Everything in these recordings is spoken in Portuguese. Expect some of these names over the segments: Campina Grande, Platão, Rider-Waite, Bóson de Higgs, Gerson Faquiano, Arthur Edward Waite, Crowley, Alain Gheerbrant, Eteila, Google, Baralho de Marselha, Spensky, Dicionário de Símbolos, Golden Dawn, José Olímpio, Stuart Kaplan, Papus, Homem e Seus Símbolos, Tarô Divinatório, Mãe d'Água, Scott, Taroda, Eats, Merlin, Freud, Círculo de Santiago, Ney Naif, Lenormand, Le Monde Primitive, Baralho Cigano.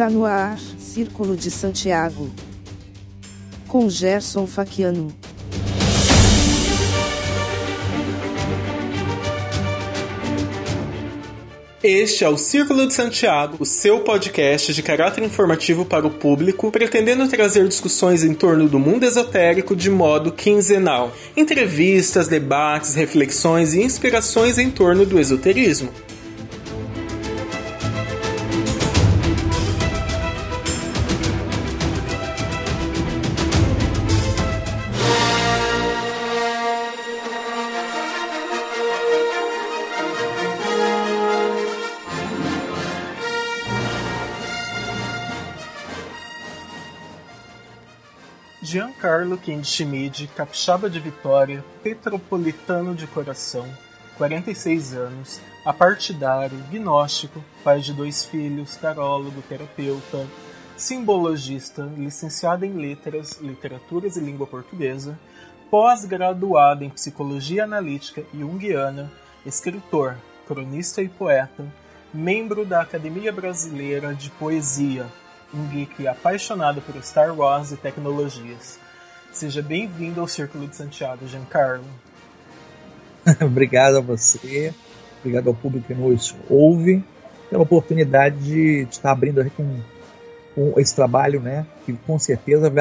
Está no ar, Círculo de Santiago, com Gerson Faquiano. Este é o Círculo de Santiago, o seu podcast de caráter informativo para o público, pretendendo trazer discussões em torno do mundo esotérico de modo quinzenal. Entrevistas, debates, reflexões e inspirações em torno do esoterismo. Carlo Quim de Schmid, capixaba de Vitória, petropolitano de coração, 46 anos, apartidário, gnóstico, pai de 2 filhos, tarólogo, terapeuta, simbologista, licenciado em letras, literaturas e língua portuguesa, pós-graduado em psicologia analítica e junguiana, escritor, cronista e poeta, membro da Academia Brasileira de Poesia, um geek apaixonado por Star Wars e tecnologias. Seja bem-vindo ao Círculo de Santiago, Giancarlo. Obrigado a você, obrigado ao público que nos ouve, pela oportunidade de estar abrindo aqui com esse trabalho, né? Que com certeza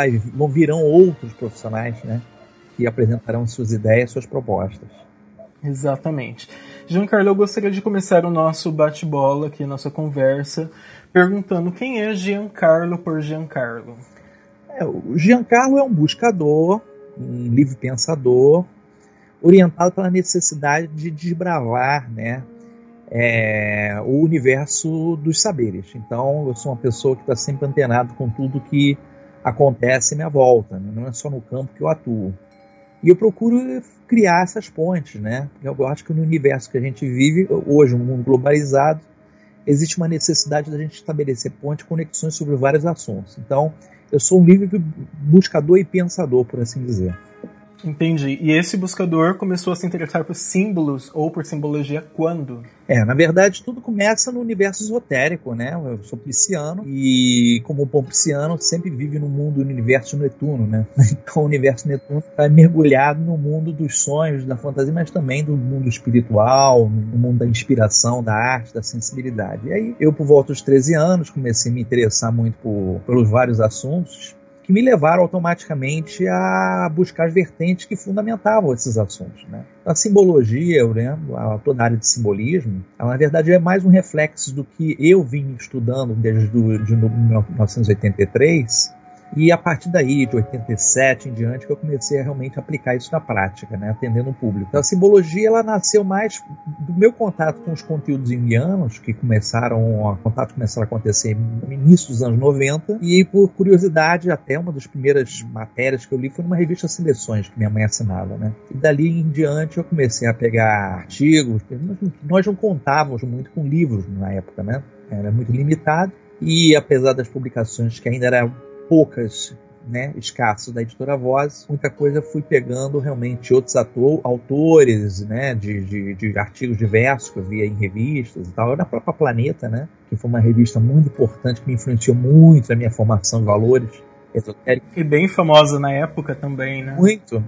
virão outros profissionais, né? Que apresentarão suas ideias, suas propostas. Exatamente. Giancarlo, eu gostaria de começar o nosso bate-bola aqui, nossa conversa, perguntando quem é Giancarlo por Giancarlo. O Giancarlo é um buscador, um livre pensador, orientado pela necessidade de desbravar, né, o universo dos saberes. Então, eu sou uma pessoa que está sempre antenado com tudo que acontece à minha volta, né? Não é só no campo que eu atuo. E eu procuro criar essas pontes, né? Eu acho que no universo que a gente vive hoje, um mundo globalizado, existe uma necessidade da gente estabelecer pontes, conexões sobre vários assuntos. Então, eu sou um livre buscador e pensador, por assim dizer. Entendi. E esse buscador começou a se interessar por símbolos ou por simbologia quando? Na verdade, tudo começa no universo esotérico, né? Eu sou pisciano e, como bom pisciano, sempre vive no mundo do universo Netuno, né? Então, o universo Netuno está mergulhado no mundo dos sonhos, da fantasia, mas também do mundo espiritual, no mundo da inspiração, da arte, da sensibilidade. E aí, eu, por volta dos 13 anos, comecei a me interessar muito pelos vários assuntos, que me levaram automaticamente a buscar as vertentes que fundamentavam esses assuntos, né? A simbologia, né, toda a área de simbolismo, ela, na verdade, é mais um reflexo do que eu vim estudando desde 1983, e a partir daí, de 87 em diante, que eu comecei a realmente aplicar isso na prática, né, atendendo o público. Então, a simbologia ela nasceu mais do meu contato com os conteúdos indianos, que começaram a acontecer no início dos anos 90, e por curiosidade, até uma das primeiras matérias que eu li foi numa revista Seleções, que minha mãe assinava, né? E dali em diante eu comecei a pegar artigos, nós não contávamos muito com livros na época, né? Era muito limitado, e apesar das publicações que ainda eram poucas, né, escasso da editora Voz, muita coisa fui pegando realmente outros autores, né, de artigos diversos que eu via em revistas e tal, na própria Planeta, né, que foi uma revista muito importante, que me influenciou muito na minha formação de valores esotérica. E bem famosa na época também, né? Muito.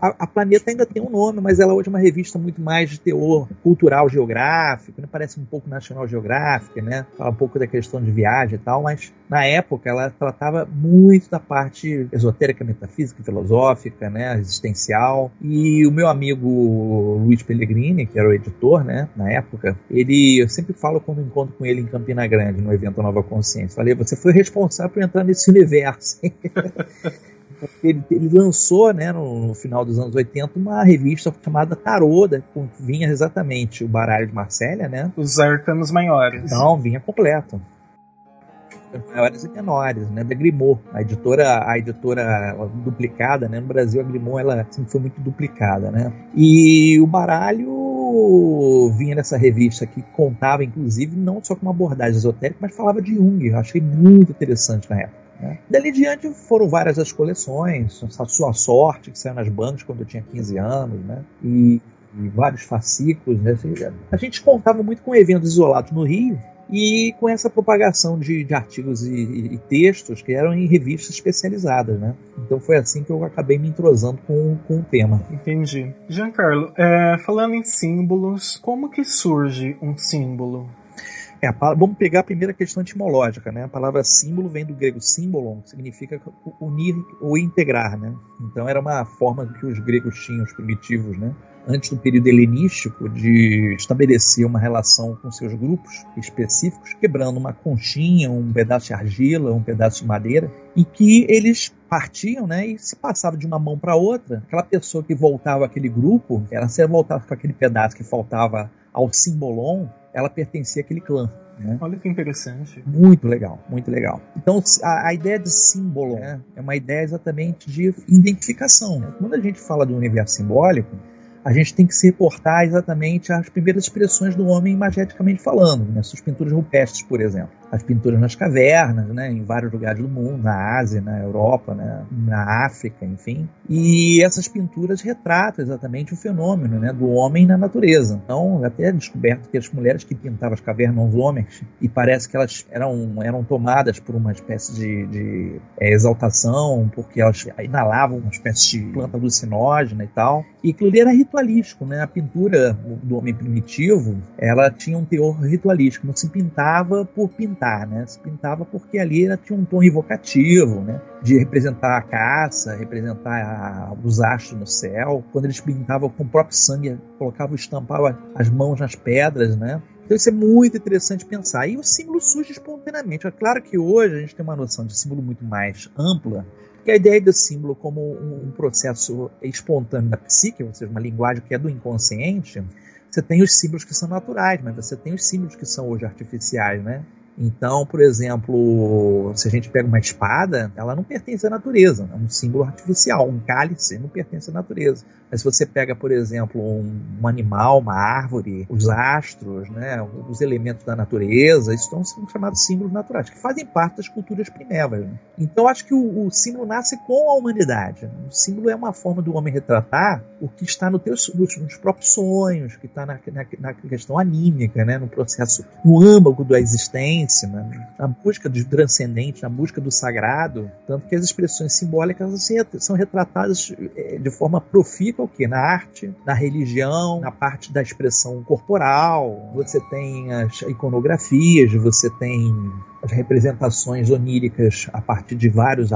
A Planeta ainda tem um nome, mas ela hoje é uma revista muito mais de teor cultural geográfico, né? Parece um pouco National Geographic, né? Fala um pouco da questão de viagem e tal, mas na época ela tratava muito da parte esotérica, metafísica, filosófica, né? Existencial. E o meu amigo Luiz Pellegrini, que era o editor, né? Na época, eu sempre falo quando encontro com ele em Campina Grande, no evento Nova Consciência, falei, você foi responsável por entrar nesse universo. Ele lançou, né, no final dos anos 80 uma revista chamada Taroda, que vinha exatamente o Baralho de Marselha, né? Os arcanos maiores. Não, vinha completo. Maiores e menores, né, da Grimô. A editora duplicada, né, no Brasil a Grimô ela sempre foi muito duplicada, né? E o baralho vinha nessa revista que contava, inclusive, não só com uma abordagem esotérica, mas falava de Jung. Eu achei muito interessante na época. Né? Dali em diante foram várias as coleções, a Sua Sorte, que saiu nas bancas quando eu tinha 15 anos, né? E vários fascículos. Né? A gente contava muito com eventos isolados no Rio e com essa propagação de artigos e textos que eram em revistas especializadas, né? Então foi assim que eu acabei me entrosando com o tema. Entendi. Giancarlo, falando em símbolos, como que surge um símbolo? Vamos pegar a primeira questão etimológica, né? A palavra símbolo vem do grego symbolon, que significa unir ou integrar, né? Então era uma forma que os gregos tinham, os primitivos, né? Antes do período helenístico, de estabelecer uma relação com seus grupos específicos, quebrando uma conchinha, um pedaço de argila, um pedaço de madeira, e que eles partiam, né, e se passava de uma mão para outra. Aquela pessoa que voltava àquele grupo, ela se voltava com aquele pedaço que faltava ao simbolon, ela pertencia àquele clã. Né? Olha que interessante. Muito legal, muito legal. Então, a ideia de símbolo é uma ideia exatamente de identificação. Né? Quando a gente fala do universo simbólico, a gente tem que se reportar exatamente às primeiras expressões do homem imageticamente falando, né? Suas pinturas rupestres, por exemplo. As pinturas nas cavernas, né? Em vários lugares do mundo, na Ásia, na Europa, né? Na África, enfim. E essas pinturas retratam exatamente o fenômeno, né? Do homem na natureza. Então, até é descoberto que as mulheres que pintavam as cavernas aos homens, e parece que elas eram tomadas por uma espécie de exaltação, porque elas inalavam uma espécie de planta alucinógena e tal. E aquilo ali era ritualístico, né? A pintura do homem primitivo, ela tinha um teor ritualístico, não se pintava por pintar, né? Se pintava porque ali ela tinha um tom evocativo, né? De representar a caça, representar os astros no céu. Quando eles pintavam com o próprio sangue, colocavam, estampavam as mãos nas pedras, né? Então isso é muito interessante pensar. E o símbolo surge espontaneamente. É claro que hoje a gente tem uma noção de símbolo muito mais ampla, que a ideia do símbolo como um processo espontâneo da psique, ou seja, uma linguagem que é do inconsciente. Você tem os símbolos que são naturais, mas você tem os símbolos que são hoje artificiais, né? Então, por exemplo, se a gente pega uma espada, ela não pertence à natureza, é um símbolo artificial. Um cálice não pertence à natureza. Mas se você pega, por exemplo, um animal, uma árvore, os astros, né, os elementos da natureza, isso são chamados símbolos naturais, que fazem parte das culturas primevas. Né? Então, acho que o símbolo nasce com a humanidade. O símbolo é uma forma do homem retratar o que está nos próprios sonhos, que está na questão anímica, né, no processo, no âmago da existência, na busca do transcendente, na busca do sagrado, tanto que as expressões simbólicas são retratadas de forma profícua na arte, na religião, na parte da expressão corporal. Você tem as iconografias, você tem as representações oníricas a partir de vários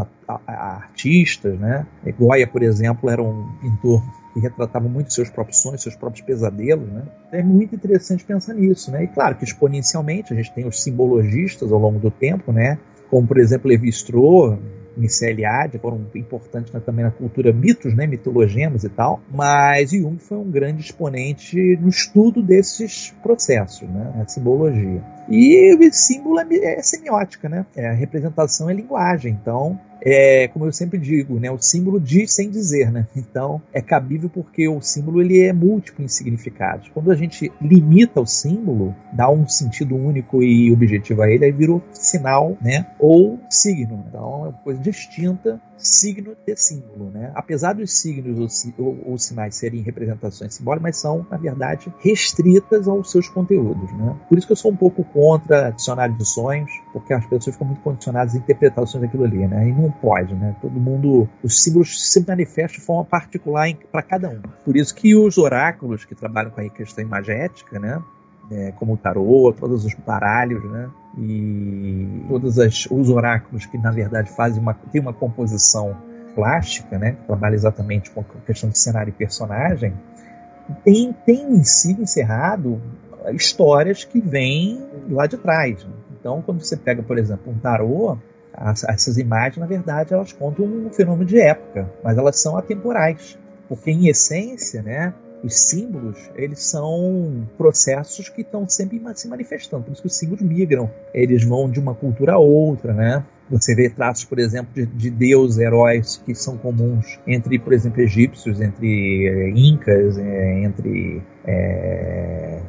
artistas, né? Goya, por exemplo, era um pintor que retratavam muito seus próprios sonhos, seus próprios pesadelos, né? É muito interessante pensar nisso, né? E claro que exponencialmente a gente tem os simbologistas ao longo do tempo, né? Como, por exemplo, Lévi-Strauss, Michel Eliade, foram importantes também na cultura, mitos, né? Mitologemas e tal, mas Jung foi um grande exponente no estudo desses processos, né? A simbologia. E o símbolo é semiótica, né? A representação é linguagem, então, como eu sempre digo, né? O símbolo diz sem dizer, né? Então, é cabível porque o símbolo ele é múltiplo em significados. Quando a gente limita o símbolo, dá um sentido único e objetivo a ele, aí virou sinal, né? Ou signo. Então, é uma coisa distinta, signo de símbolo, né? Apesar dos signos ou sinais serem representações simbólicas, mas são, na verdade, restritas aos seus conteúdos, né? Por isso que eu sou um pouco contra dicionário de sonhos, porque as pessoas ficam muito condicionadas a interpretações daquilo ali, né? E não pode, né? Todo mundo, os símbolos se manifestam de forma particular para cada um. Por isso que os oráculos que trabalham com a questão imagética, né? Como o tarô, todos os baralhos, né? E todos os oráculos que, na verdade, têm uma composição plástica, né? Trabalha exatamente com a questão de cenário e personagem, tem em si encerrado histórias que vêm lá de trás. Né? Então, quando você pega, por exemplo, um tarô, essas imagens, na verdade, elas contam um fenômeno de época, mas elas são atemporais, porque, em essência, né, os símbolos, eles são processos que estão sempre se manifestando, por isso que os símbolos migram, eles vão de uma cultura a outra, né? Você vê traços, por exemplo, de deuses, heróis que são comuns entre, por exemplo, egípcios, entre incas, entre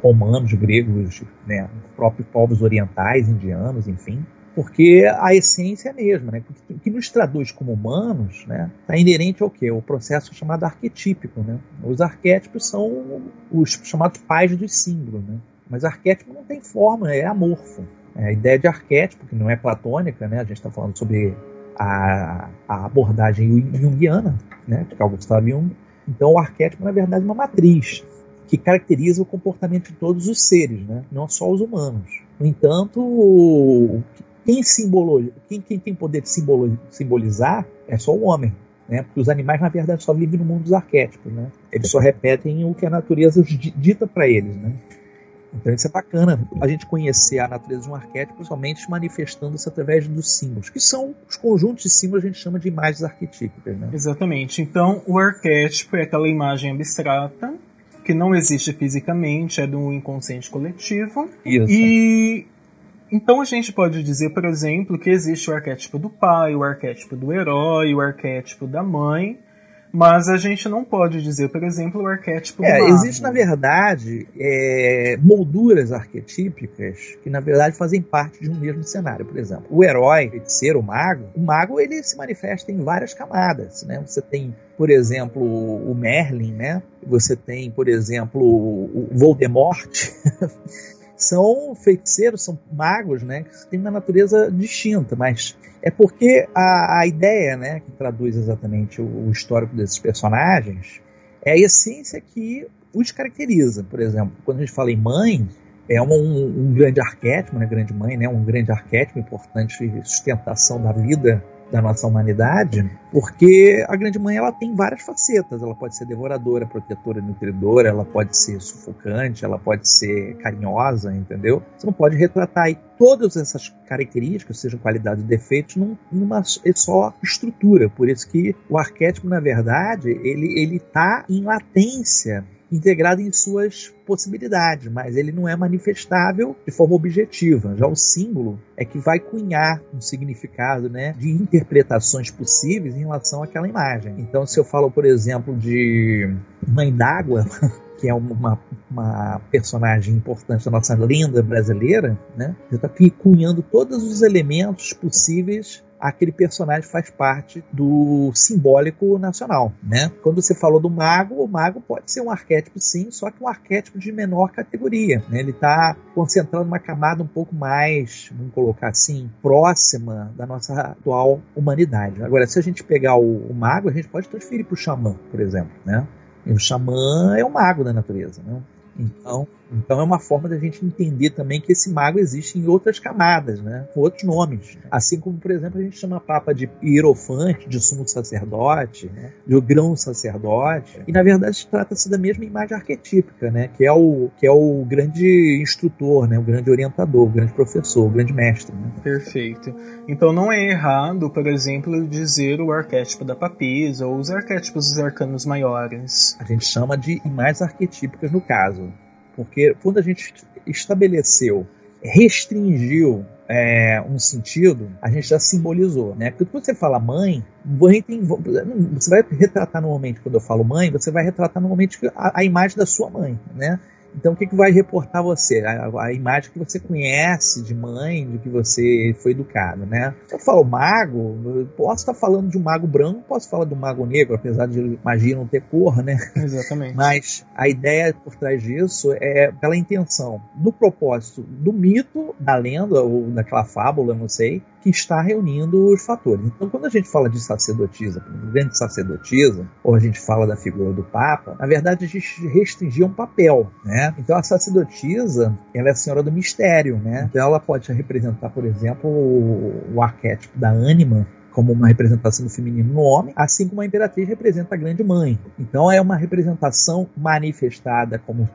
romanos, gregos, né? Próprios povos orientais, indianos, enfim. Porque a essência é a mesma, né? O que nos traduz como humanos, né? Está inerente ao quê? O processo chamado arquetípico, né? Os arquétipos são os chamados pais dos símbolos, né? Mas arquétipo não tem forma, é amorfo. A ideia de arquétipo, que não é platônica, né? A gente está falando sobre a abordagem junguiana, né? De Carl Gustav Jung. Então, o arquétipo, na verdade, é uma matriz que caracteriza o comportamento de todos os seres, né? Não só os humanos. No entanto, quem tem poder de simbolizar é só o homem, né? Porque os animais, na verdade, só vivem no mundo dos arquétipos, né? Eles só repetem o que a natureza dita para eles, né? Então isso é bacana, a gente conhecer a natureza de um arquétipo somente manifestando-se através dos símbolos, que são os conjuntos de símbolos que a gente chama de imagens arquetípicas, né? Exatamente, então o arquétipo é aquela imagem abstrata que não existe fisicamente, é do inconsciente coletivo. Isso. E então a gente pode dizer, por exemplo, que existe o arquétipo do pai, o arquétipo do herói, o arquétipo da mãe. Mas a gente não pode dizer, por exemplo, o arquétipo do mago. Existe, na verdade, molduras arquetípicas que, na verdade, fazem parte de um mesmo cenário. Por exemplo, o herói, o feiticeiro, o mago, ele se manifesta em várias camadas, né? Você tem, por exemplo, o Merlin, né? Você tem, por exemplo, o Voldemort. São feiticeiros, são magos, né? Que têm uma natureza distinta, mas é porque a ideia, né, que traduz exatamente o histórico desses personagens é a essência que os caracteriza. Por exemplo, quando a gente fala em mãe, é um grande arquétipo, né? Grande mãe, né? Um grande arquétipo importante, sustentação da vida da nossa humanidade, porque a grande mãe, ela tem várias facetas. Ela pode ser devoradora, protetora, nutridora, ela pode ser sufocante, ela pode ser carinhosa, entendeu? Você não pode retratar aí todas essas características, sejam qualidades e defeitos, numa só estrutura. Por isso que o arquétipo, na verdade, ele está em latência, integrado em suas possibilidades, mas ele não é manifestável de forma objetiva. Já o símbolo é que vai cunhar um significado, né, de interpretações possíveis em relação àquela imagem. Então, se eu falo, por exemplo, de Mãe d'Água, que é uma personagem importante da nossa lenda brasileira, né, eu estou aqui cunhando todos os elementos possíveis. Aquele personagem faz parte do simbólico nacional, né? Quando você falou do mago, o mago pode ser um arquétipo, sim, só que um arquétipo de menor categoria, né? Ele está concentrado numa camada um pouco mais, vamos colocar assim, próxima da nossa atual humanidade. Agora, se a gente pegar o mago, a gente pode transferir para o xamã, por exemplo, né? E o xamã é o mago da natureza, né? Então é uma forma da gente entender também que esse mago existe em outras camadas, né? Com outros nomes. Assim como, por exemplo, a gente chama a papa de hierofante, de sumo sacerdote, né? De grão sacerdote. E, na verdade, trata-se da mesma imagem arquetípica, né? Que é o grande instrutor, né? O grande orientador, o grande professor, o grande mestre, né? Perfeito. Então não é errado, por exemplo, dizer o arquétipo da papisa ou os arquétipos dos arcanos maiores. A gente chama de imagens arquetípicas no caso. Porque quando a gente estabeleceu, restringiu um sentido, a gente já simbolizou, né? Porque quando você fala mãe tem, você vai retratar normalmente, quando eu falo mãe, você vai retratar normalmente a imagem da sua mãe, né? Então o que vai reportar você? A imagem que você conhece de mãe, de que você foi educado, né? Se eu falo mago, eu posso estar falando de um mago branco, posso falar de um mago negro, apesar de magia não ter cor, né? Exatamente. Mas a ideia por trás disso é pela intenção, do propósito, do mito, da lenda ou daquela fábula, não sei, que está reunindo os fatores. Então, quando a gente fala de sacerdotisa, grande sacerdotisa, ou a gente fala da figura do Papa, na verdade a gente restringia um papel, né? Então a sacerdotisa, ela é a senhora do mistério, né? Então ela pode representar, por exemplo, o arquétipo da ânima, como uma representação do feminino no homem, assim como a imperatriz representa a grande mãe. Então é uma representação manifestada como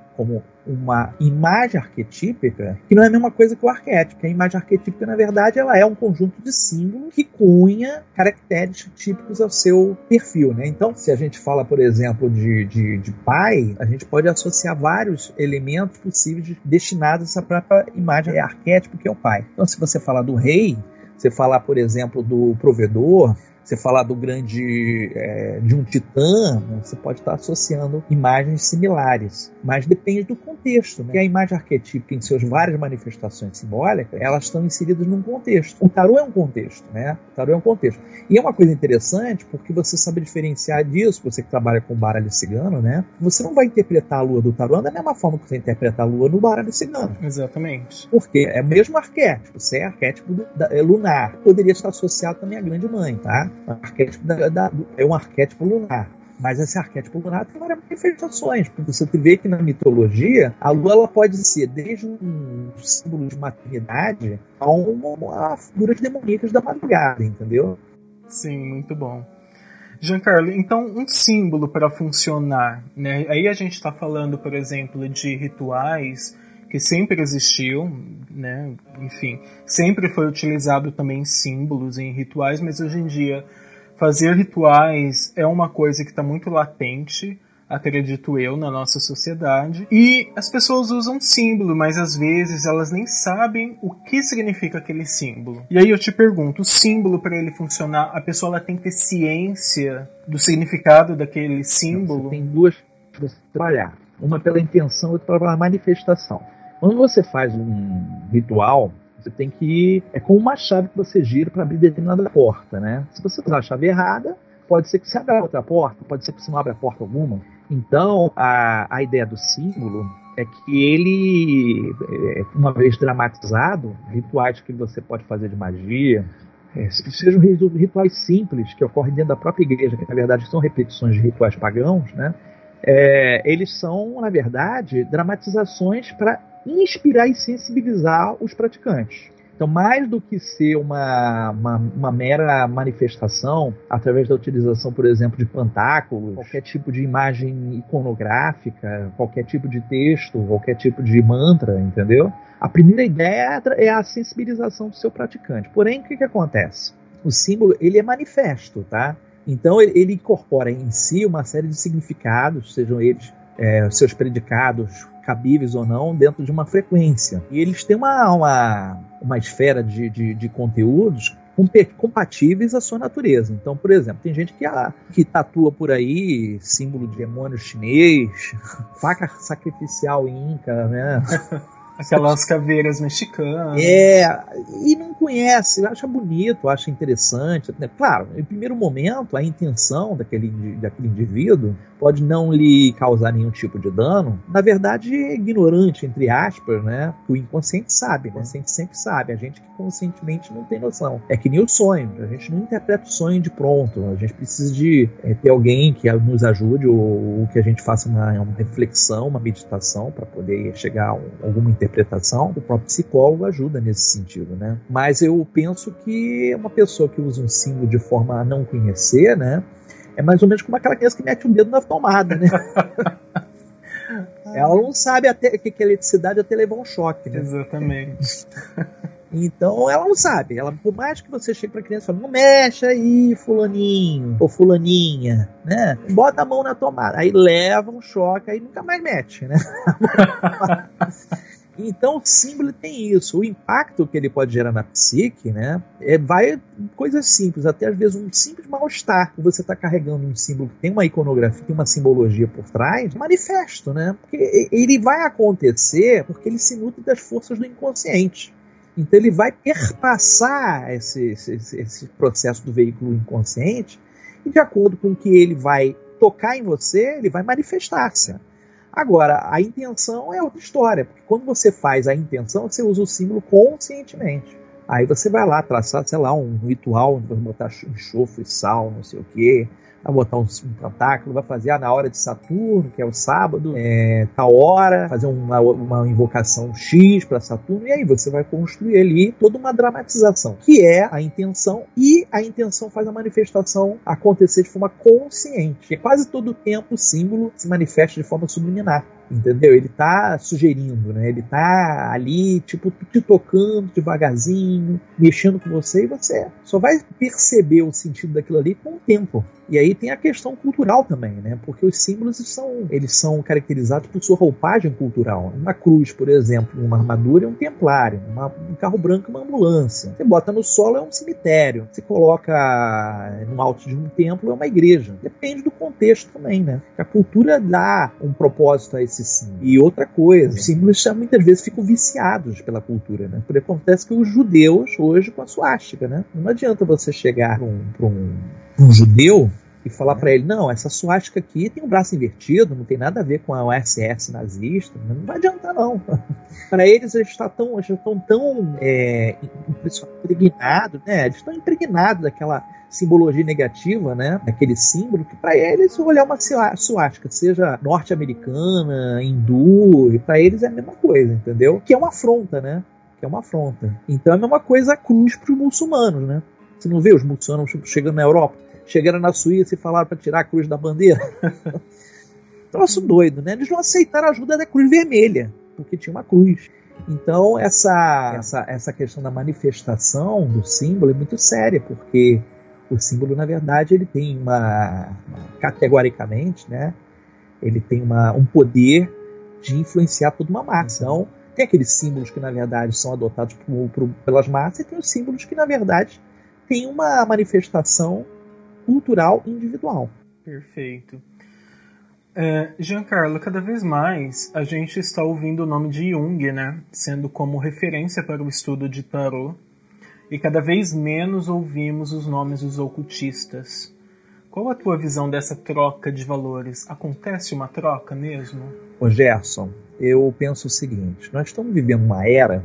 uma imagem arquetípica, que não é a mesma coisa que o arquétipo. A imagem arquetípica, na verdade, ela é um conjunto de símbolos que cunha caracteres típicos ao seu perfil, né? Então, se a gente fala, por exemplo, de pai, a gente pode associar vários elementos possíveis destinados a essa própria imagem arquétipo que é o pai. Então, se você falar do rei, você falar, por exemplo, do provedor, Você falar do grande, de um titã, né? Você pode estar associando imagens similares, mas depende do contexto, né? E a imagem arquetípica, em suas várias manifestações simbólicas, elas estão inseridas num contexto. O tarô é um contexto, né? O tarô é um contexto. E é uma coisa interessante, porque você sabe diferenciar disso, você que trabalha com baralho cigano, né? Você não vai interpretar a lua do tarô da mesma forma que você interpreta a lua no baralho cigano. Exatamente. Porque é o mesmo arquétipo, certo? Arquétipo lunar. Poderia estar associado também à grande mãe, tá? Arquétipo é um arquétipo lunar, mas esse arquétipo lunar tem várias manifestações, porque você vê que na mitologia a lua ela pode ser desde um símbolo de maternidade a figuras demoníacas da madrugada, entendeu? Sim, muito bom. Giancarlo, então um símbolo para funcionar, né? Aí a gente está falando, por exemplo, de rituais que sempre existiu, né? Enfim, sempre foi utilizado também símbolos em rituais, mas hoje em dia fazer rituais é uma coisa que está muito latente, acredito eu, na nossa sociedade. E as pessoas usam símbolo, mas às vezes elas nem sabem o que significa aquele símbolo. E aí eu te pergunto, o símbolo, para ele funcionar, a pessoa ela tem que ter ciência do significado daquele símbolo? Você tem duas para trabalhar, uma pela intenção e outra pela manifestação. Quando você faz um ritual, você tem que ir... É como uma chave que você gira para abrir determinada porta, né? Se você usar a chave errada, pode ser que você abra outra porta, pode ser que você não abra porta alguma. Então, a ideia do símbolo é que ele, uma vez dramatizado, rituais que você pode fazer de magia, sejam rituais simples que ocorrem dentro da própria igreja, que na verdade são repetições de rituais pagãos, né? Eles são, na verdade, dramatizações para inspirar e sensibilizar os praticantes. Então, mais do que ser uma mera manifestação, através da utilização, por exemplo, de pantáculos, qualquer tipo de imagem iconográfica, qualquer tipo de texto, qualquer tipo de mantra, entendeu? A primeira ideia é a sensibilização do seu praticante. Porém, o que acontece? O símbolo, ele é manifesto, tá? Então, ele incorpora em si uma série de significados, sejam eles seus predicados, cabíveis ou não, dentro de uma frequência. E eles têm uma esfera de conteúdos compatíveis à sua natureza. Então, por exemplo, tem gente que tatua por aí símbolo de demônio chinês, faca sacrificial inca, né? Aquelas caveiras mexicanas. E não conhece, acha bonito, acha interessante. Claro, em primeiro momento, a intenção daquele indivíduo pode não lhe causar nenhum tipo de dano. Na verdade, é ignorante, entre aspas, né? Porque o inconsciente sabe, o consciente sempre sabe. A gente que conscientemente não tem noção. É que nem o sonho, a gente não interpreta o sonho de pronto. A gente precisa de ter alguém que nos ajude ou que a gente faça uma reflexão, uma meditação para poder chegar a alguma interpretação. O próprio psicólogo ajuda nesse sentido, né? Mas eu penso que uma pessoa que usa um símbolo de forma a não conhecer, né? É mais ou menos como aquela criança que mete o dedo na tomada, né? Ela não sabe até que é eletricidade até levar um choque, né? Exatamente. Então, ela não sabe. Ela, por mais que você chegue pra criança e fale, não mexe aí, fulaninho, ou fulaninha, né? Bota a mão na tomada. Aí leva um choque, aí nunca mais mete, né? Então, o símbolo tem isso. O impacto que ele pode gerar na psique, né? Vai coisas simples, até às vezes um simples mal-estar. Você está carregando um símbolo que tem uma iconografia, tem uma simbologia por trás, manifesto, né? Porque ele vai acontecer porque ele se nutre das forças do inconsciente. Então ele vai perpassar esse processo do veículo inconsciente e, de acordo com o que ele vai tocar em você, ele vai manifestar-se. Agora, a intenção é outra história, porque quando você faz a intenção, você usa o símbolo conscientemente. Aí você vai lá traçar, sei lá, um ritual, vai botar enxofre, sal, não sei o quê, vai botar um pantáculo, vai fazer na hora de Saturno, que é o sábado, tal hora, fazer uma invocação X para Saturno, e aí você vai construir ali toda uma dramatização, que é a intenção, e a intenção faz a manifestação acontecer de forma consciente. E quase todo o tempo o símbolo se manifesta de forma subliminar. Entendeu? Ele tá sugerindo, né? Ele tá ali, tipo, te tocando devagarzinho, mexendo com você, e você só vai perceber o sentido daquilo ali com o tempo. E aí aí tem a questão cultural também, né? Porque os símbolos eles são caracterizados por sua roupagem cultural. Uma cruz, por exemplo, uma armadura é um templário, um carro branco é uma ambulância. Você bota no solo é um cemitério, você coloca no alto de um templo é uma igreja. Depende do contexto também, né? A cultura dá um propósito a esse símbolo. E outra coisa, os símbolos muitas vezes ficam viciados pela cultura, né? Porque acontece que os judeus hoje com a suástica, né? Não adianta você chegar pra um judeu e falar pra ele, não, essa suástica aqui tem um braço invertido, não tem nada a ver com a URSS nazista, não vai adiantar não. Para eles, eles estão tão impregnados, né? Eles estão impregnados daquela simbologia negativa, né? Daquele símbolo que para eles, olhar uma suástica, seja norte-americana, hindu, e para eles é a mesma coisa, entendeu? Que é uma afronta, né? Que é uma afronta. Então é a mesma coisa a cruz para os muçulmanos, né? Você não vê os muçulmanos chegando na Europa? Chegaram na Suíça e falaram para tirar a cruz da bandeira. Troço doido, né? Eles não aceitaram a ajuda da cruz vermelha, porque tinha uma cruz. Então, essa questão da manifestação do símbolo é muito séria, porque o símbolo, na verdade, ele tem categoricamente, né? Ele tem um poder de influenciar toda uma massa. Então, tem aqueles símbolos que, na verdade, são adotados pelas massas, e tem os símbolos que, na verdade, tem uma manifestação cultural individual. Perfeito. Giancarlo, cada vez mais a gente está ouvindo o nome de Jung, né, sendo como referência para o estudo de tarô, e cada vez menos ouvimos os nomes dos ocultistas. Qual a tua visão dessa troca de valores? Acontece uma troca mesmo? Ô Gerson, eu penso o seguinte, nós estamos vivendo uma era.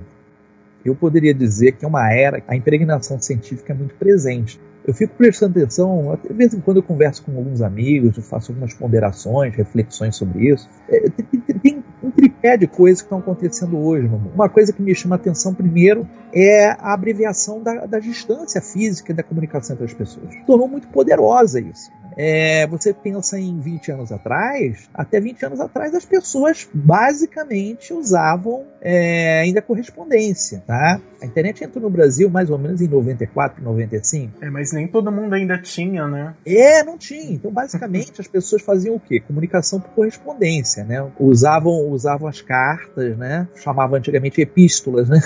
Eu poderia dizer que é uma era, a impregnação científica é muito presente. Eu fico prestando atenção, de vez em quando eu converso com alguns amigos, eu faço algumas ponderações, reflexões sobre isso. Tem um tripé de coisas que estão acontecendo hoje, meu amor. Uma coisa que me chama a atenção primeiro é a abreviação da distância física da comunicação entre as pessoas. Tornou muito poderosa isso. Você pensa em 20 anos atrás, até 20 anos atrás as pessoas basicamente usavam ainda correspondência, tá? A internet entrou no Brasil mais ou menos em 94, 95. Mas nem todo mundo ainda tinha, né? Não tinha. Então, basicamente, as pessoas faziam o quê? Comunicação por correspondência, né? Usavam as cartas, né? Chamavam antigamente epístolas, né?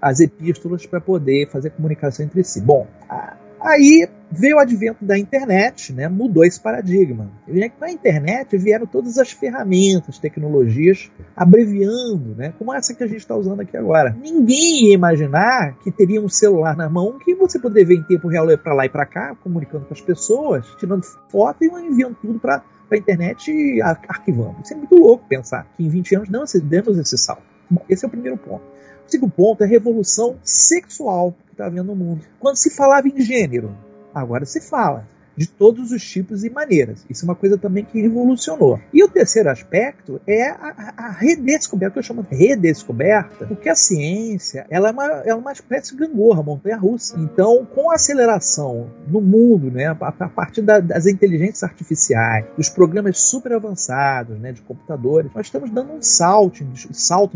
As epístolas para poder fazer comunicação entre si. Bom, aí veio o advento da internet, né? Mudou esse paradigma. Com a internet vieram todas as ferramentas, tecnologias, abreviando, né? Como essa que a gente está usando aqui agora. Ninguém ia imaginar que teria um celular na mão que você poderia ver em tempo real para lá e para cá, comunicando com as pessoas, tirando foto e enviando tudo para a internet e arquivando. Isso é muito louco pensar que em 20 anos não demos esse salto. Bom, esse é o primeiro ponto. O segundo ponto é a revolução sexual que está havendo no mundo. Quando se falava em gênero, agora se fala de todos os tipos e maneiras. Isso é uma coisa também que revolucionou. E o terceiro aspecto é a redescoberta, que eu chamo de redescoberta, porque a ciência ela é uma espécie de gangorra, montanha-russa. Então, com a aceleração no mundo, né, a partir das inteligências artificiais, dos programas super avançados, né, de computadores, nós estamos dando um salto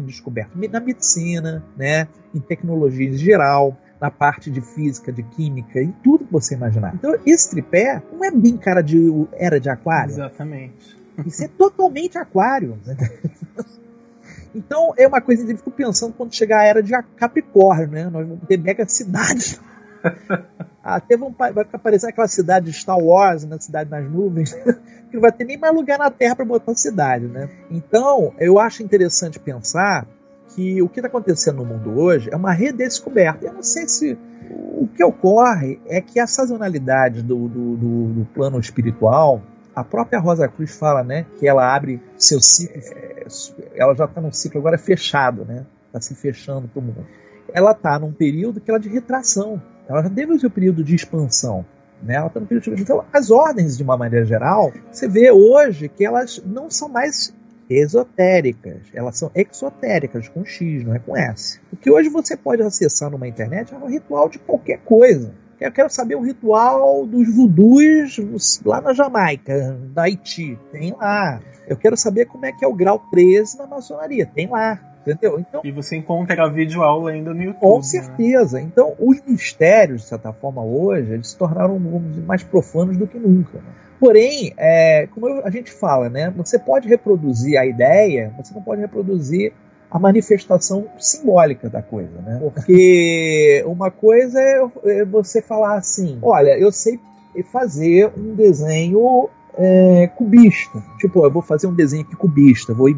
em descoberta na medicina, né, em tecnologia em geral, na parte de física, de química, em tudo que você imaginar. Então, esse tripé não é bem cara de era de aquário. Exatamente. Isso é totalmente aquário. Então, é uma coisa que eu fico pensando quando chegar a era de Capricórnio, né? Nós vamos ter mega cidades. Até vai ficar parecendo aquela cidade de Star Wars, na cidade nas nuvens, que não vai ter nem mais lugar na Terra para botar cidade, né? Então, eu acho interessante pensar que o que está acontecendo no mundo hoje é uma redescoberta. Eu não sei se o que ocorre é que a sazonalidade do plano espiritual, a própria Rosa Cruz fala, né, que ela abre seu ciclo, ela já está num ciclo agora fechado, né, está se fechando para o mundo. Ela está num período que ela é de retração, ela já teve o seu período de expansão. Né? Ela tá no período de... Então, as ordens, de uma maneira geral, você vê hoje que elas não são mais esotéricas, elas são exotéricas com X, não é com S. O que hoje você pode acessar numa internet é um ritual de qualquer coisa. Eu quero saber o ritual dos vudus lá na Jamaica, da Haiti, tem lá. Eu quero saber como é que é o grau 13 na maçonaria, tem lá, entendeu? Então, e você encontra a videoaula ainda no YouTube. Com certeza. Né? Então, os mistérios, de certa forma, hoje, eles se tornaram mais profanos do que nunca, né? Porém, como a gente fala, né, você pode reproduzir a ideia, mas você não pode reproduzir a manifestação simbólica da coisa, né? Porque uma coisa é você falar assim, olha, eu sei fazer um desenho cubista. Tipo, eu vou fazer um desenho aqui cubista, vou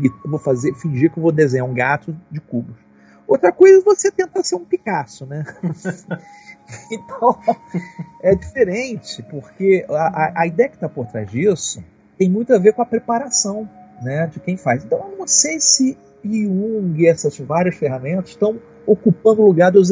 fingir que eu vou desenhar um gato de cubos. Outra coisa é você tentar ser um Picasso, né? Então, é diferente, porque a ideia que está por trás disso tem muito a ver com a preparação, né, de quem faz. Então, eu não sei se Jung e essas várias ferramentas estão ocupando o lugar dos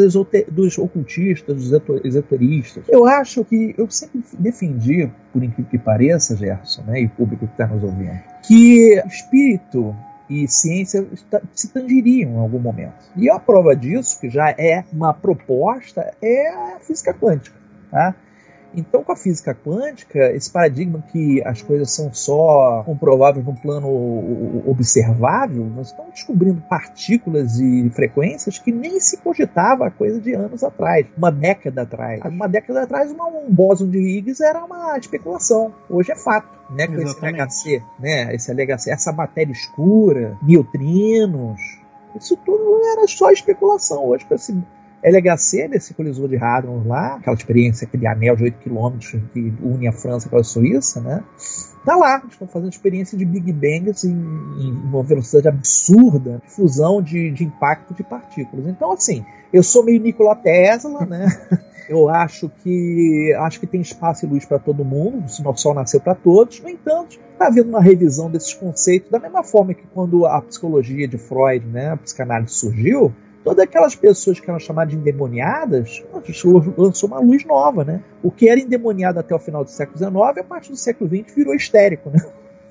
ocultistas, dos esoteristas. Eu acho que eu sempre defendi, por incrível que pareça, Gerson, né, e o público que está nos ouvindo, que espírito e ciência se tangeriam em algum momento. E a prova disso, que já é uma proposta, é a física quântica. Tá? Então, com a física quântica, esse paradigma que as coisas são só comprováveis num plano observável, nós estamos descobrindo partículas e frequências que nem se cogitava a coisa de anos atrás, uma década atrás. Uma década atrás, um bóson de Higgs era uma especulação. Hoje é fato, né? Com esse LHC, né? Esse LHC, essa matéria escura, neutrinos, isso tudo era só especulação. Hoje, com esse LHC, nesse colisor de Hadron lá, aquela experiência, aquele anel de 8 km que une a França com a Suíça, né? Tá lá, estão fazendo experiência de Big Bangs em uma velocidade absurda, fusão de impacto de partículas. Então, assim, eu sou meio Nikola Tesla, né? Eu acho que tem espaço e luz para todo mundo, se o sol nasceu para todos. No entanto, está havendo uma revisão desses conceitos, da mesma forma que quando a psicologia de Freud, né, a psicanálise surgiu, todas aquelas pessoas que eram chamadas de endemoniadas, lançou uma luz nova, né? O que era endemoniado até o final do século XIX, a partir do século XX virou histérico, né?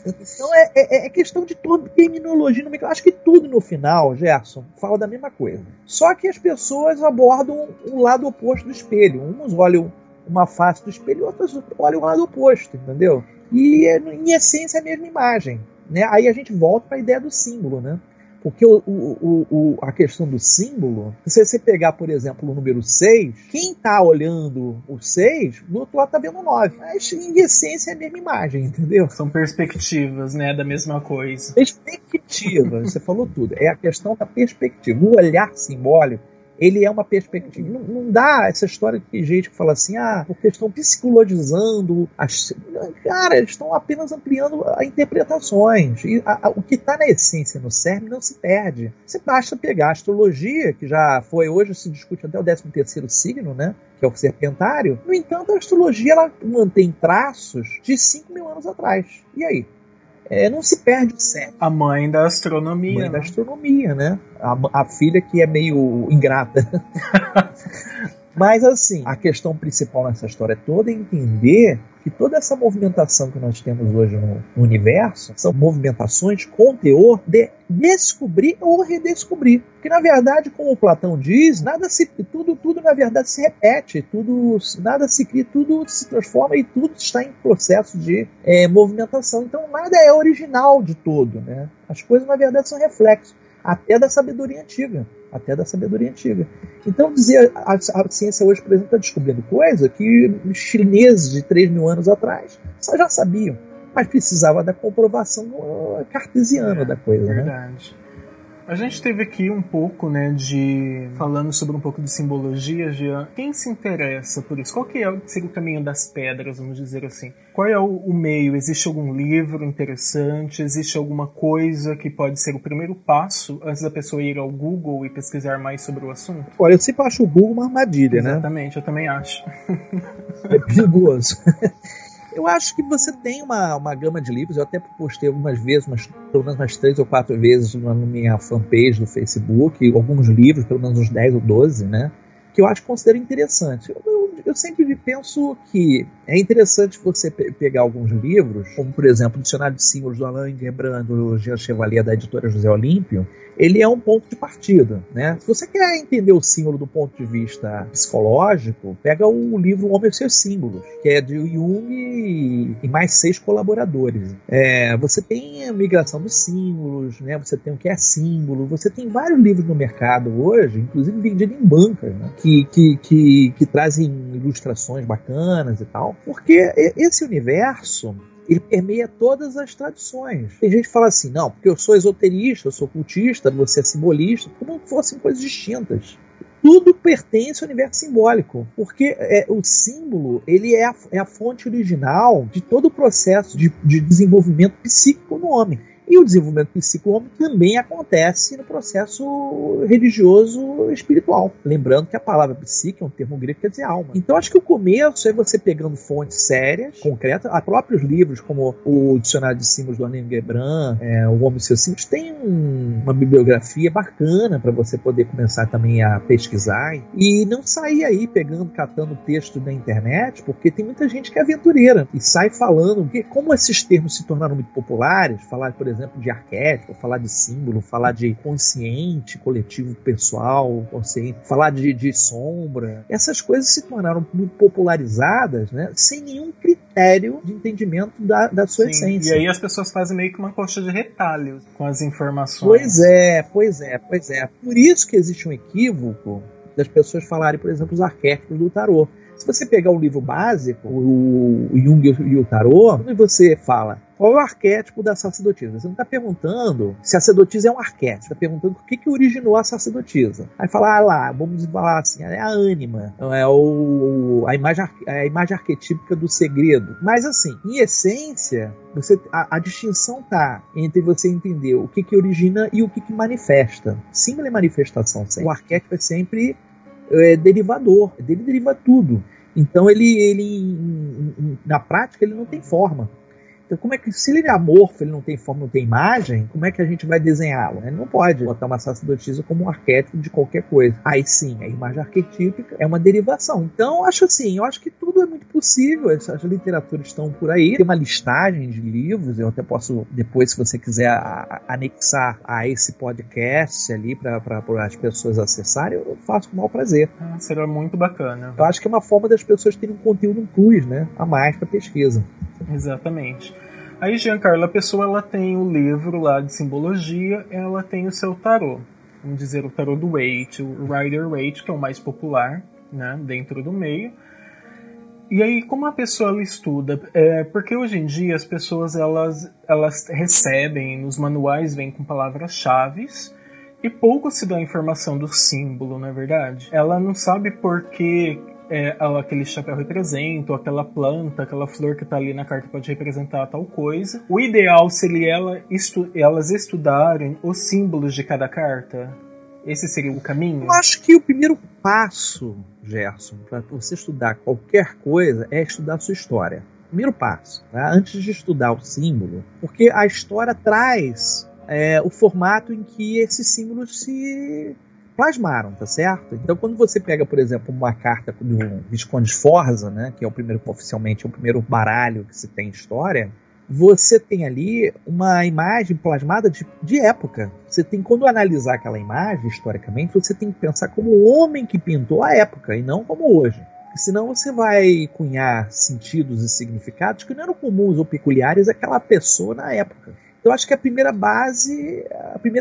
Então é questão de terminologia. Acho que tudo no final, Gerson, fala da mesma coisa. Só que as pessoas abordam um lado oposto do espelho. Uns olham uma face do espelho, outros olham o lado oposto, entendeu? E em essência é a mesma imagem, né? Aí a gente volta para a ideia do símbolo, né? Porque a questão do símbolo, se você pegar, por exemplo, o número 6, quem está olhando o 6, do outro lado está vendo o 9. Mas, em essência, é a mesma imagem, entendeu? São perspectivas, né, da mesma coisa. Perspectivas, você falou tudo. É a questão da perspectiva. O olhar simbólico, ele é uma perspectiva. Não dá essa história de gente que fala assim, porque estão psicologizando. Cara, eles estão apenas ampliando as interpretações. E o que está na essência, no cerne, não se perde. Você basta pegar a astrologia, que já foi, hoje se discute até o 13º signo, né? Que é o serpentário. No entanto, a astrologia ela mantém traços de 5.000 anos atrás. E aí? Não se perde o certo. A mãe da astronomia. Mãe, né? Da astronomia, né? A filha que é meio ingrata. Mas, assim, a questão principal nessa história toda é entender que toda essa movimentação que nós temos hoje no universo são movimentações com teor de descobrir ou redescobrir. Porque, na verdade, como Platão diz, tudo na verdade se repete, nada se cria, tudo se transforma e tudo está em processo de movimentação. Então, nada é original de todo, né? As coisas, na verdade, são reflexos até da sabedoria antiga. Então, dizer a ciência hoje, por exemplo, está descobrindo coisa que os chineses de 3.000 anos atrás já sabiam, mas precisava da comprovação cartesiana da coisa. É verdade. Né? A gente teve aqui um pouco, né, falando sobre um pouco de simbologia, Jean. Quem se interessa por isso? Qual que é o caminho das pedras, vamos dizer assim? Qual é o meio? Existe algum livro interessante? Existe alguma coisa que pode ser o primeiro passo antes da pessoa ir ao Google e pesquisar mais sobre o assunto? Olha, eu sempre acho o Google uma armadilha, né? Exatamente, eu também acho. É perigoso. Eu acho que você tem uma gama de livros. Eu até postei algumas vezes, pelo menos umas 3 ou 4 vezes na minha fanpage do Facebook, alguns livros, pelo menos uns 10 ou 12, né, que eu acho que considero interessante. Eu sempre penso que é interessante você pegar alguns livros, como, por exemplo, o Dicionário de Símbolos do Alain Gheerbrant, do Jean Chevalier, da editora José Olímpio. Ele é um ponto de partida, né? Se você quer entender o símbolo do ponto de vista psicológico, pega o livro O Homem e Seus Símbolos, que é de Jung e mais 6 colaboradores. Você tem a migração dos símbolos, né? Você tem o que é símbolo, você tem vários livros no mercado hoje, inclusive vendido em bancas, né? Que trazem ilustrações bacanas e tal, porque esse universo, ele permeia todas as tradições. Tem gente que fala assim, não, porque eu sou esoterista, eu sou cultista, você é simbolista, como se fossem coisas distintas. Tudo pertence ao universo simbólico, porque o símbolo ele é a fonte original de todo o processo de desenvolvimento psíquico no homem. E o desenvolvimento psíquico do homem também acontece no processo religioso espiritual. Lembrando que a palavra psique é um termo grego que quer dizer alma. Então acho que o começo é você pegando fontes sérias, concretas. Há próprios livros como o Dicionário de Símbolos do Alain Gheerbrant, O Homem e Seus Símbolos, tem uma bibliografia bacana para você poder começar também a pesquisar. E não sair aí pegando, catando texto da internet, porque tem muita gente que é aventureira e sai falando, porque como esses termos se tornaram muito populares, falar, por exemplo, de arquétipo, falar de símbolo, falar de consciente, coletivo pessoal, consciente, falar de sombra. Essas coisas se tornaram muito popularizadas, né, sem nenhum critério de entendimento da sua essência. E aí as pessoas fazem meio que uma coxa de retalho com as informações. Pois é. Por isso que existe um equívoco das pessoas falarem, por exemplo, os arquétipos do tarô. Se você pegar um livro básico, o Jung e o Tarô, quando você fala qual é o arquétipo da sacerdotisa, você não está perguntando se a sacerdotisa é um arquétipo, está perguntando o que originou a sacerdotisa. Aí fala, vamos falar assim, é a ânima, é a imagem arquetípica do segredo. Mas assim, em essência, a distinção está entre você entender o que origina e o que manifesta. Símbolo é manifestação, sempre. O arquétipo é sempre derivador, ele deriva tudo. Então ele na prática ele não tem forma. Então como é que, se ele é amorfo, ele não tem forma, não tem imagem, como é que a gente vai desenhá-lo? Ele não pode botar uma sacerdotisa como um arquétipo de qualquer coisa. Aí sim, a imagem arquetípica é uma derivação. Então eu acho que tudo é muito possível, as literaturas estão por aí, tem uma listagem de livros, eu até posso depois, se você quiser, anexar a esse podcast ali para as pessoas acessarem, eu faço com o maior prazer. Será muito bacana. Eu acho que é uma forma das pessoas terem um conteúdo, um plus, né, a mais para pesquisa. Exatamente. Aí, Giancarlo, a pessoa ela tem o livro lá de simbologia, ela tem o seu tarô, vamos dizer o tarô do Waite, o Rider-Waite, que é o mais popular, né, dentro do meio. E aí, como a pessoa ela estuda? Porque hoje em dia as pessoas elas recebem, nos manuais vêm com palavras-chave e pouco se dá a informação do símbolo, não é verdade? Ela não sabe por que aquele chapéu representa, ou aquela planta, aquela flor que está ali na carta pode representar tal coisa. O ideal seria elas estudarem os símbolos de cada carta? Esse seria o caminho? Eu acho que o primeiro passo, Gerson, para você estudar qualquer coisa é estudar a sua história. Primeiro passo, tá? Antes de estudar o símbolo, porque a história traz o formato em que esses símbolos se plasmaram, tá certo? Então, quando você pega, por exemplo, uma carta do Visconde Sforza, né, que é o primeiro, oficialmente, é o primeiro baralho que se tem em história, você tem ali uma imagem plasmada de época. Você tem, quando analisar aquela imagem, historicamente, você tem que pensar como o homem que pintou a época, e não como hoje. Porque senão você vai cunhar sentidos e significados que não eram comuns ou peculiares àquela pessoa na época. Então, acho que a primeira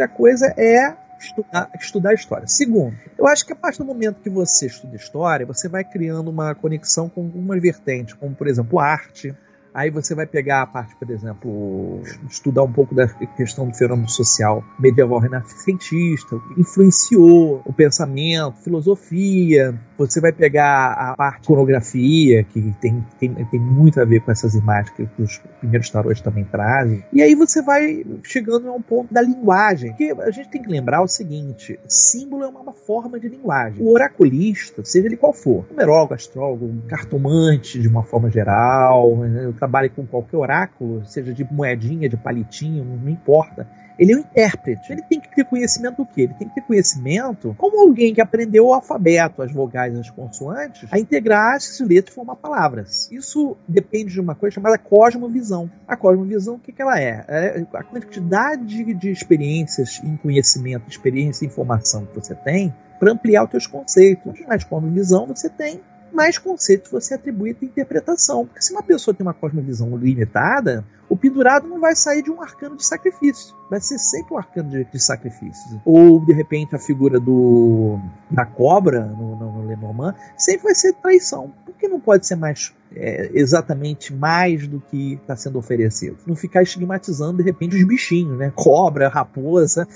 coisa é estudar a história. Segundo, eu acho que a partir do momento que você estuda história, você vai criando uma conexão com uma vertente, como, por exemplo, arte. Aí você vai pegar a parte, por exemplo, estudar um pouco da questão do fenômeno social medieval renascentista, o que influenciou o pensamento, filosofia. Você vai pegar a parte de iconografia, que tem muito a ver com essas imagens que os primeiros tarôs também trazem. E aí você vai chegando a um ponto da linguagem. Porque a gente tem que lembrar o seguinte, símbolo é uma forma de linguagem. O oraculista, seja ele qual for, numerólogo, astrólogo, cartomante de uma forma geral, né? Eu trabalho com qualquer oráculo, seja de moedinha, de palitinho, não importa. Ele é um intérprete. Ele tem que ter conhecimento do quê? Ele tem que ter conhecimento como alguém que aprendeu o alfabeto, as vogais, as consoantes, a integrar as letras e formar palavras. Isso depende de uma coisa chamada cosmovisão. A cosmovisão, o que ela é? É a quantidade de experiências em conhecimento, experiência e informação que você tem para ampliar os seus conceitos. Quanto mais cosmovisão você tem, mais conceitos você atribui à interpretação. Porque se uma pessoa tem uma cosmovisão limitada, o pendurado não vai sair de um arcano de sacrifício. Vai ser sempre um arcano de sacrifícios. Ou, de repente, a figura da cobra no Lenormand, sempre vai ser traição, porque não pode ser mais exatamente mais do que está sendo oferecido. Não ficar estigmatizando, de repente, os bichinhos, né? Cobra, raposa,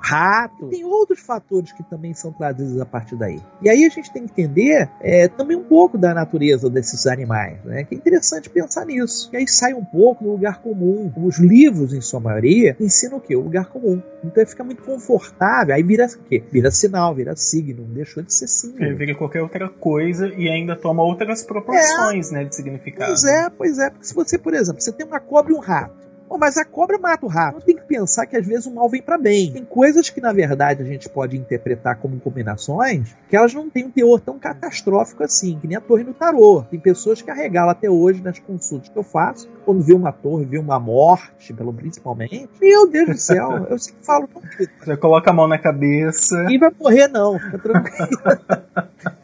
rato. Tem outros fatores que também são trazidos a partir daí. E aí a gente tem que entender também um pouco da natureza desses animais, né? Que é interessante pensar nisso. E aí sai um pouco do lugar comum. Os livros, em sua maioria, ensinam o quê? O lugar comum. Então fica muito confortável. Aí vira o quê? Vira sinal, vira signo. Deixou de ser signo. Vira qualquer outra coisa e ainda toma outras proporções. Né, de significado. Pois é, porque se você, por exemplo, você tem uma cobra e um rato, mas a cobra mata o rato. Então tem que pensar que às vezes o mal vem para bem. Tem coisas que na verdade a gente pode interpretar como combinações, que elas não têm um teor tão catastrófico assim, que nem a torre no tarô. Tem pessoas que arregalam até hoje nas consultas que eu faço, quando vê uma torre, vê uma morte, principalmente. Meu Deus do céu, eu sempre falo. Você coloca a mão na cabeça. Quem vai morrer não, fica tranquilo.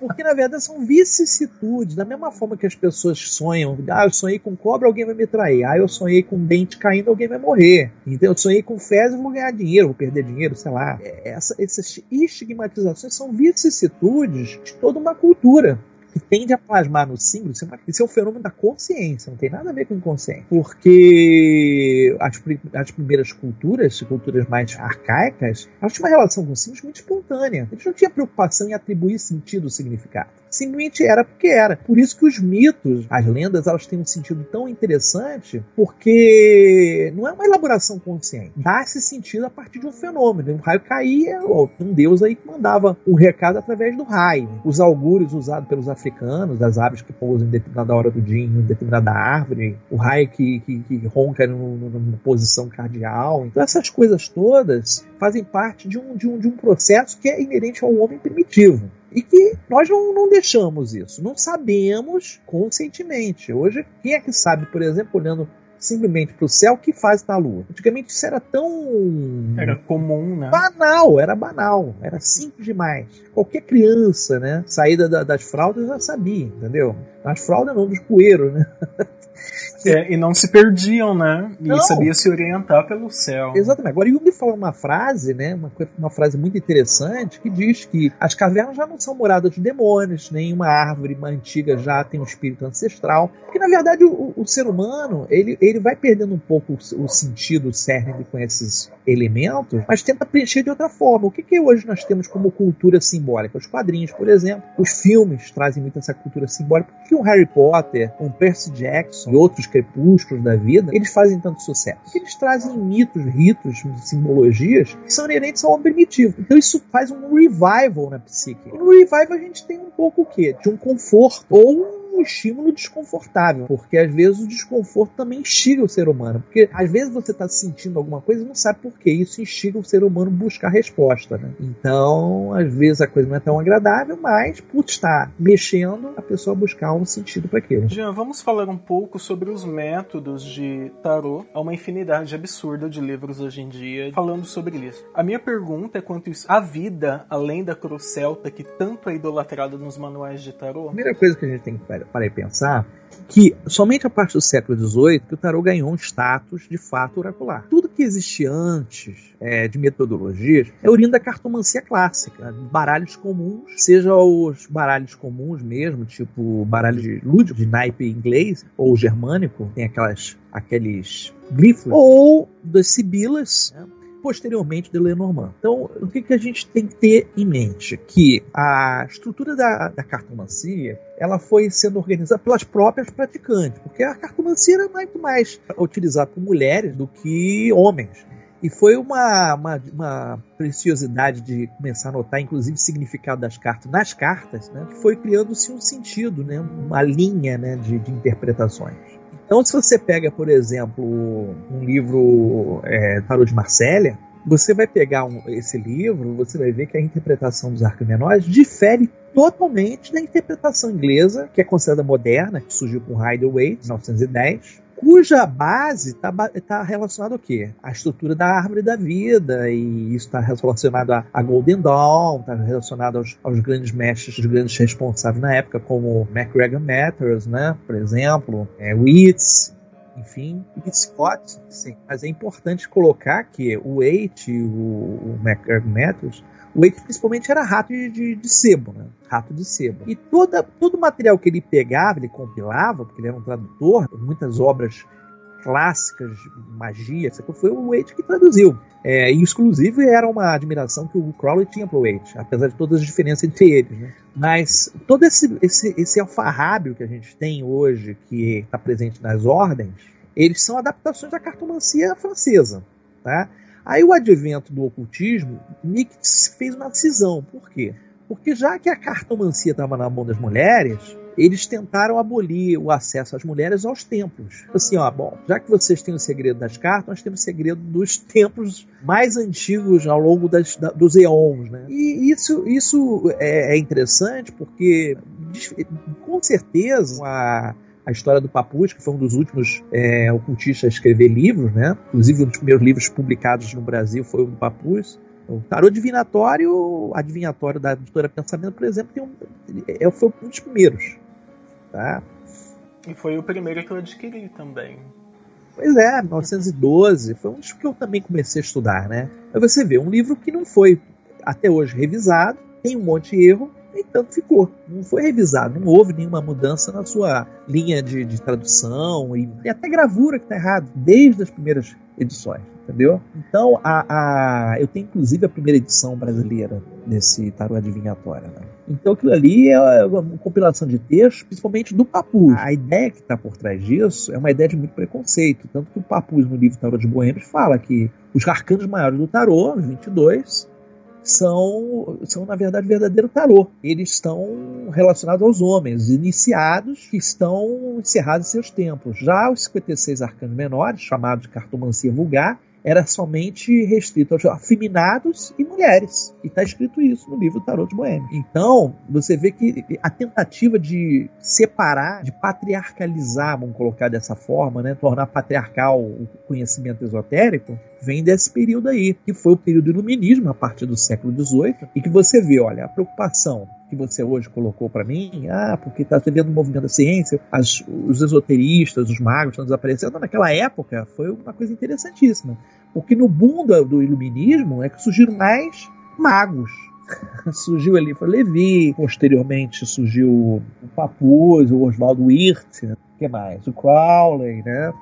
Porque na verdade são vicissitudes. Da mesma forma que as pessoas sonham, eu sonhei com cobra, alguém vai me trair. Eu sonhei com dente caindo, alguém vai morrer. Então eu sonhei com fezes, vou ganhar dinheiro, vou perder dinheiro, sei lá. Essas estigmatizações são vicissitudes de toda uma cultura que tende a plasmar no símbolo. Isso é um fenômeno da consciência, não tem nada a ver com inconsciente. Porque as primeiras culturas mais arcaicas, elas tinham uma relação com os símbolos muito espontânea. Eles não tinham preocupação em atribuir sentido ou significado. Simplesmente era porque era. Por isso que os mitos, as lendas, elas têm um sentido tão interessante, porque não é uma elaboração consciente. Dá-se sentido a partir de um fenômeno. Um raio caía, ou um deus aí que mandava um recado através do raio. Os augúrios usados pelos africanos, das aves que pousam em determinada hora do dia, em determinada árvore, o raio que ronca numa posição cardeal. Então essas coisas todas fazem parte de um processo que é inerente ao homem primitivo. E que nós não deixamos isso, não sabemos conscientemente. Hoje, quem é que sabe, por exemplo, olhando simplesmente para o céu, que faz da lua? Antigamente isso era tão... Era comum, né? Banal, era simples demais. Qualquer criança, né, saída das fraldas já sabia, entendeu? Das fraldas não, dos coeiros, né? E não se perdiam, né? E sabia se orientar pelo céu. Exatamente. Agora, Jung fala uma frase, né? Uma frase muito interessante, que diz que as cavernas já não são moradas de demônios, nem uma árvore antiga já tem um espírito ancestral. Porque, na verdade, o ser humano, ele vai perdendo um pouco o sentido, o cerne com esses elementos, mas tenta preencher de outra forma. O que hoje nós temos como cultura simbólica? Os quadrinhos, por exemplo. Os filmes trazem muito essa cultura simbólica. Por que um Harry Potter, um Percy Jackson e outros crepúsculos da vida, eles fazem tanto sucesso? Eles trazem mitos, ritos, simbologias que são inerentes ao homem primitivo. Então isso faz um revival na psique. E no revival a gente tem um pouco o quê? De um conforto ou um estímulo desconfortável, porque às vezes o desconforto também instiga o ser humano, porque às vezes você está sentindo alguma coisa e não sabe por que, isso instiga o ser humano a buscar resposta, né? Então às vezes a coisa não é tão agradável, mas por estar mexendo, a pessoa buscar um sentido para aquilo. Jean, vamos falar um pouco sobre os métodos de tarô. Há uma infinidade absurda de livros hoje em dia falando sobre isso. A minha pergunta é quanto isso, a vida além da cruz celta que tanto é idolatrada nos manuais de tarô. A primeira coisa que a gente tem que para pensar que somente a partir do século XVIII que o tarô ganhou um status de fato oracular. Tudo que existia antes de metodologias é oriundo da cartomancia clássica, baralhos comuns, seja os baralhos comuns mesmo, tipo baralho de lúdico, de naipe inglês ou germânico, tem aqueles glifos, ou das sibilas, né? Posteriormente de Lenormand. Então, o que a gente tem que ter em mente? Que a estrutura da cartomancia, ela foi sendo organizada pelas próprias praticantes, porque a cartomancia era muito mais utilizada por mulheres do que homens. E foi uma preciosidade de começar a notar, inclusive, o significado das cartas nas cartas, né? Que foi criando-se um sentido, né? Uma linha, né? de interpretações. Então, se você pega, por exemplo, um livro Tarô de Marselha, você vai pegar esse livro, você vai ver que a interpretação dos arcamenores difere totalmente da interpretação inglesa, que é considerada moderna, que surgiu com Rider-Waite, em 1910, cuja base está relacionada ao quê? A estrutura da árvore da vida, e isso está relacionado à Golden Dawn, está relacionado aos grandes mestres, os grandes responsáveis na época, como MacGregor Mathers, né? Por exemplo, o Eats. enfim, Scott, sim. Mas é importante colocar que o Waite e o MacGregor Mathers, o Waite principalmente era rato de sebo, né? Rato de sebo. E todo o material que ele pegava, ele compilava, porque ele era um tradutor, muitas obras clássicas, magia, foi o Waite que traduziu. E inclusive era uma admiração que o Crowley tinha para o Waite, apesar de todas as diferenças entre eles, né? Mas todo esse alfarrábio que a gente tem hoje, que está presente nas ordens, eles são adaptações da cartomancia francesa, tá? Aí o advento do ocultismo fez uma cisão. Por quê? Porque já que a cartomancia estava na mão das mulheres, eles tentaram abolir o acesso às mulheres aos templos. Assim, ó, bom, já que vocês têm o segredo das cartas, nós temos o segredo dos templos mais antigos ao longo dos eons, né? E isso é interessante porque, com certeza, a história do Papus, que foi um dos últimos ocultistas a escrever livros, né? Inclusive, um dos primeiros livros publicados no Brasil foi o do Papus. O tarô adivinhatório da Editora Pensamento, por exemplo, foi um dos primeiros. Tá? E foi o primeiro que eu adquiri também. Pois é, 1912. Foi um dos que eu também comecei a estudar, né? Aí você vê um livro que não foi, até hoje, revisado, tem um monte de erro, e tanto ficou. Não foi revisado, não houve nenhuma mudança na sua linha de tradução, e até gravura que está errado, desde as primeiras edições, entendeu? Então, eu tenho inclusive a primeira edição brasileira desse tarô adivinhatório, né? Então, aquilo ali é uma compilação de textos, principalmente do Papus. A ideia que está por trás disso é uma ideia de muito preconceito, tanto que o Papus, no livro Tarô de Boêmios, fala que os arcanos maiores do tarô, os 22, são na verdade, verdadeiro tarô. Eles estão relacionados aos homens, iniciados, que estão encerrados em seus tempos. Já os 56 arcanos menores, chamados de cartomancia vulgar, era somente restrito aos afeminados e mulheres. E está escrito isso no livro Tarô de Boêmios. Então, você vê que a tentativa de separar, de patriarcalizar, vamos colocar dessa forma, né, tornar patriarcal o conhecimento esotérico, vem desse período aí, que foi o período do iluminismo, a partir do século XVIII, e que você vê, olha, a preocupação que você hoje colocou para mim, porque está vendo o movimento da ciência, os esoteristas, os magos estão desaparecendo. Naquela época foi uma coisa interessantíssima, porque no boom do iluminismo é que surgiram mais magos. Surgiu ali, foi Levi, posteriormente surgiu o Papus, o Oswaldo Wirth, o que mais? O Crowley, né?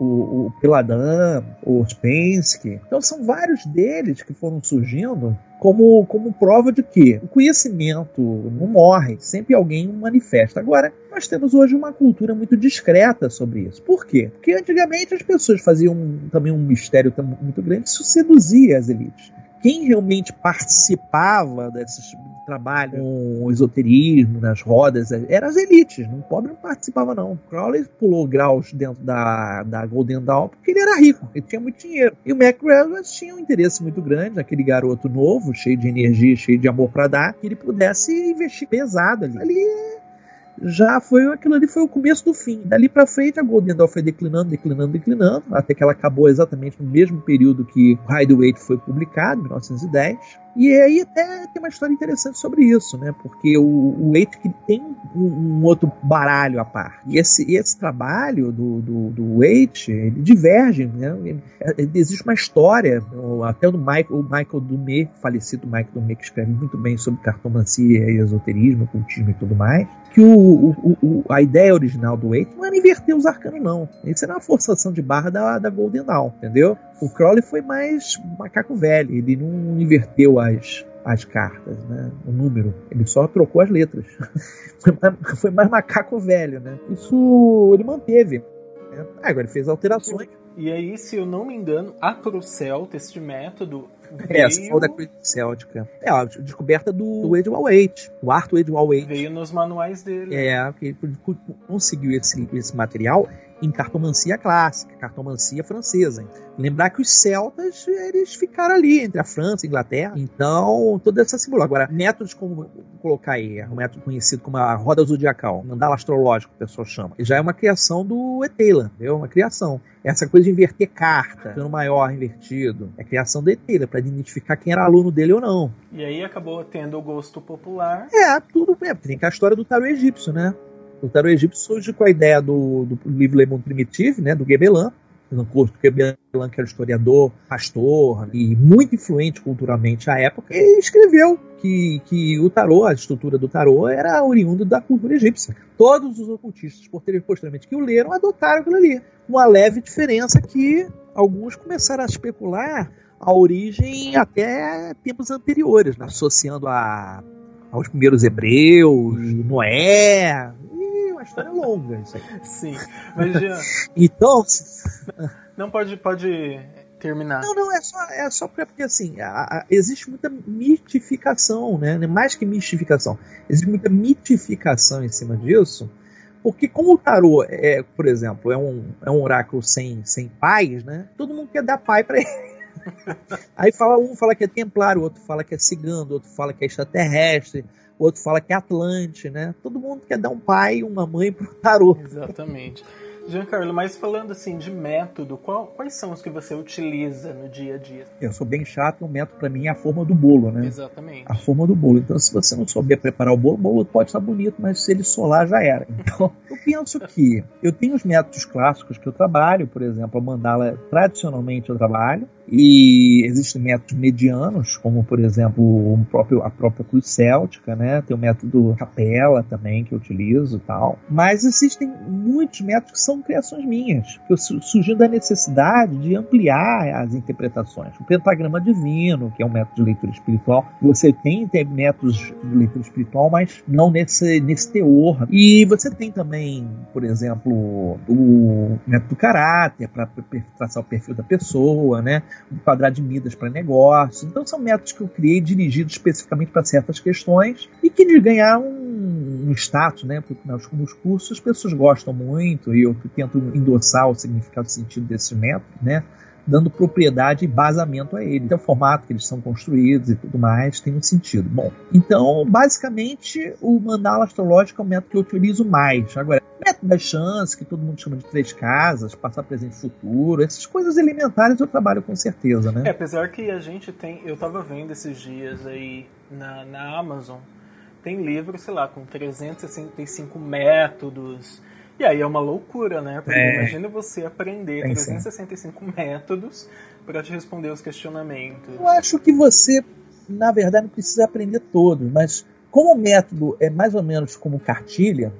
O Peladam, o Spensky. Então são vários deles que foram surgindo como prova de que o conhecimento não morre, sempre alguém o manifesta. Agora, nós temos hoje uma cultura muito discreta sobre isso. Por quê? Porque antigamente as pessoas faziam também um mistério muito grande, isso seduzia as elites. Quem realmente participava desses trabalhos com o esoterismo, nas rodas, eram as elites. O pobre não participava, não. Crowley pulou graus dentro da Golden Dawn porque ele era rico, ele tinha muito dinheiro. E o MacGregor tinha um interesse muito grande naquele garoto novo, cheio de energia, cheio de amor para dar, que ele pudesse investir pesado ali. Aquilo ali foi o começo do fim. Dali pra frente, a Golden Dawn foi declinando, até que ela acabou exatamente no mesmo período que o Rider-Waite foi publicado, em 1910. E aí até tem uma história interessante sobre isso, né? Porque o Waite tem um outro baralho à par. E esse trabalho do Waite, ele diverge, né? Existe uma história, até o Michael Dumais, falecido Michael Dumais, que escreve muito bem sobre cartomancia e esoterismo, cultismo e tudo mais, que a ideia original do Waite não era inverter os arcanos, não. Isso era uma forçação de barra da Golden Dawn, entendeu? O Crowley foi mais macaco velho, ele não inverteu as cartas, né? O número, ele só trocou as letras. Foi mais macaco velho, né? Isso ele manteve, né? Agora ele fez alterações. E aí, se eu não me engano, afrocelta, este método veio... Essa foi da coisa céltica. A descoberta do Edward Waite, o Arthur Edward Waite. Veio nos manuais dele. Ele conseguiu esse material em cartomancia clássica, cartomancia francesa. Lembrar que os celtas, eles ficaram ali, entre a França e a Inglaterra. Então, toda essa simbologia. Agora, métodos como, colocar aí, um método conhecido como a roda zodiacal, mandala astrológico, o pessoal chama, já é uma criação do Eteila, entendeu? Uma criação. Essa coisa de inverter carta, dando maior invertido, é criação do Eteila, para identificar quem era aluno dele ou não. E aí acabou tendo o gosto popular. Tudo bem, tem que a história do tarô egípcio, né? O tarô egípcio surge com a ideia do livro Le Monde Primitive, né, do Gebelin, que era historiador, pastor e muito influente culturalmente à época, e escreveu que o tarô, a estrutura do tarô, era oriunda da cultura egípcia. Todos os ocultistas, posteriormente, que o leram, adotaram aquilo ali. Uma leve diferença que alguns começaram a especular a origem até tempos anteriores, né, associando aos primeiros hebreus, Noé... Uma história longa, isso aí. Sim, mas já... Então... Não pode terminar. Não, é só porque, assim, existe muita mitificação, né? Mais que mistificação. Existe muita mitificação em cima disso, porque como o tarô, por exemplo, é um oráculo sem pais, né? Todo mundo quer dar pai pra ele. Aí um fala que é templário, outro fala que é cigano, outro fala que é extraterrestre, outro fala que é Atlante, né? Todo mundo quer dar um pai, uma mãe pro tarô. Exatamente. Giancarlo, mas falando assim de método, quais são os que você utiliza no dia a dia? Eu sou bem chato, o método pra mim é a forma do bolo, né? Exatamente. A forma do bolo. Então, se você não souber preparar o bolo pode estar bonito, mas se ele solar, já era. Então, eu penso que eu tenho os métodos clássicos que eu trabalho, por exemplo, a mandala tradicionalmente eu trabalho, e existem métodos medianos, como, por exemplo, a própria cruz céltica, né? Tem o método capela também, que eu utilizo e tal. Mas existem muitos métodos que são criações minhas, que surgiu da necessidade de ampliar as interpretações. O pentagrama divino, que é um método de leitura espiritual, você tem métodos de leitura espiritual, mas não nesse teor. E você tem também, por exemplo, o método caráter, para traçar o perfil da pessoa, né? Um quadrado de Midas para negócios. Então são métodos que eu criei dirigidos especificamente para certas questões e que de ganhar um status, né? Porque nos cursos as pessoas gostam muito e eu tento endossar o significado e o sentido desse método, né? Dando propriedade e basamento a ele. Então, o formato que eles são construídos e tudo mais tem um sentido. Bom, então, basicamente, o mandala astrológico é o método que eu utilizo mais. Agora, o método das chances, que todo mundo chama de 3 casas, passar, presente e futuro, essas coisas elementares eu trabalho com certeza, né? Apesar que a gente tem... Eu estava vendo esses dias aí na Amazon, tem livro, sei lá, com 365 métodos... E aí é uma loucura, né? Porque imagina você aprender 365 métodos para te responder os questionamentos. Eu acho que você, na verdade, não precisa aprender todos, mas como o método é mais ou menos como cartilha,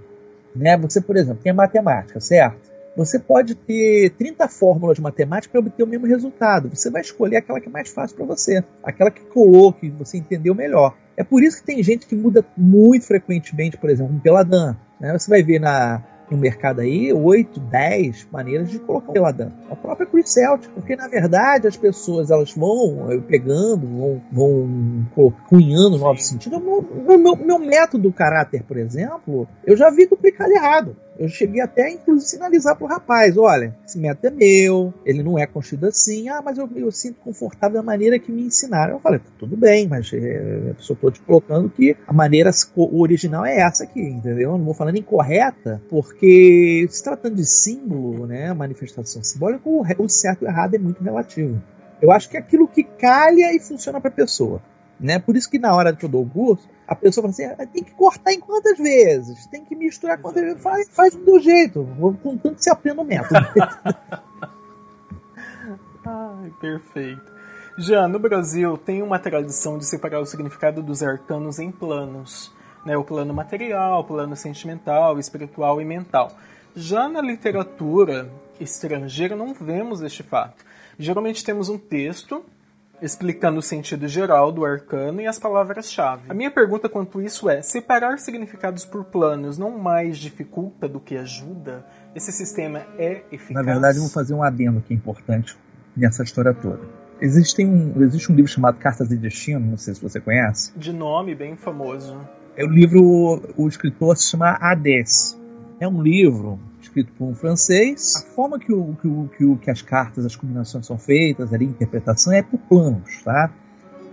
né? Você, por exemplo, tem matemática, certo? Você pode ter 30 fórmulas de matemática para obter o mesmo resultado. Você vai escolher aquela que é mais fácil para você, aquela que colou, que você entendeu melhor. É por isso que tem gente que muda muito frequentemente, por exemplo, um peladão, né? Você vai ver no mercado aí, 8, 10 maneiras de colocar ela dentro. A própria cruz céltica, porque na verdade as pessoas elas vão pegando, vão cunhando novos sentidos. Meu método caráter, por exemplo, eu já vi duplicado errado. Eu cheguei até, inclusive, sinalizar pro rapaz, olha, esse método é meu, ele não é construído assim, mas eu sinto confortável da maneira que me ensinaram. Eu falei, tudo bem, mas eu só tô te colocando que a maneira original é essa aqui, entendeu? Eu não vou falando incorreta, porque se tratando de símbolo, né, manifestação simbólica, o certo e o errado é muito relativo. Eu acho que é aquilo que calha e funciona pra pessoa, né? Por isso que na hora que eu dou o curso, a pessoa fala assim, tem que cortar em quantas vezes? Tem que misturar quantas vezes? Faz do meu jeito, com tanto que você aprende o método. Ai, perfeito. Já no Brasil, tem uma tradição de separar o significado dos arcanos em planos, né? O plano material, o plano sentimental, espiritual e mental. Já na literatura estrangeira, não vemos este fato. Geralmente temos um texto explicando o sentido geral do arcano e as palavras-chave. A minha pergunta quanto isso é, separar significados por planos não mais dificulta do que ajuda? Esse sistema é eficaz? Na verdade, eu vou fazer um adendo que é importante nessa história toda. Existe um livro chamado Cartas de Destino, não sei se você conhece. De nome, bem famoso. É o livro, o escritor se chama Hades. É um livro escrito por um francês. A forma que as cartas, as combinações são feitas, a interpretação é por planos, tá?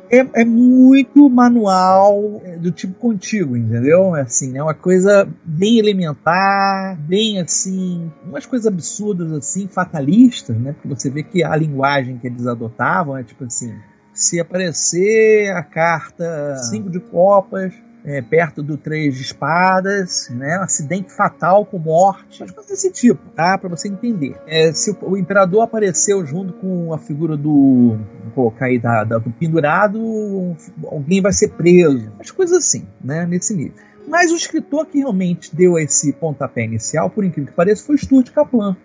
É muito manual, do tipo contíguo, entendeu? É assim, né? Uma coisa bem elementar, bem assim, umas coisas absurdas assim, fatalistas, né? Porque você vê que a linguagem que eles adotavam é tipo assim, se aparecer a carta 5 de copas, perto do 3 de espadas, né? Um acidente fatal com morte, mas coisas desse tipo, tá? Para você entender. Se o imperador apareceu junto com a figura do, vou colocar aí, do pendurado, alguém vai ser preso, as coisas assim, né? Nesse nível. Mas o escritor que realmente deu esse pontapé inicial, por incrível que pareça, foi Stuart Kaplan.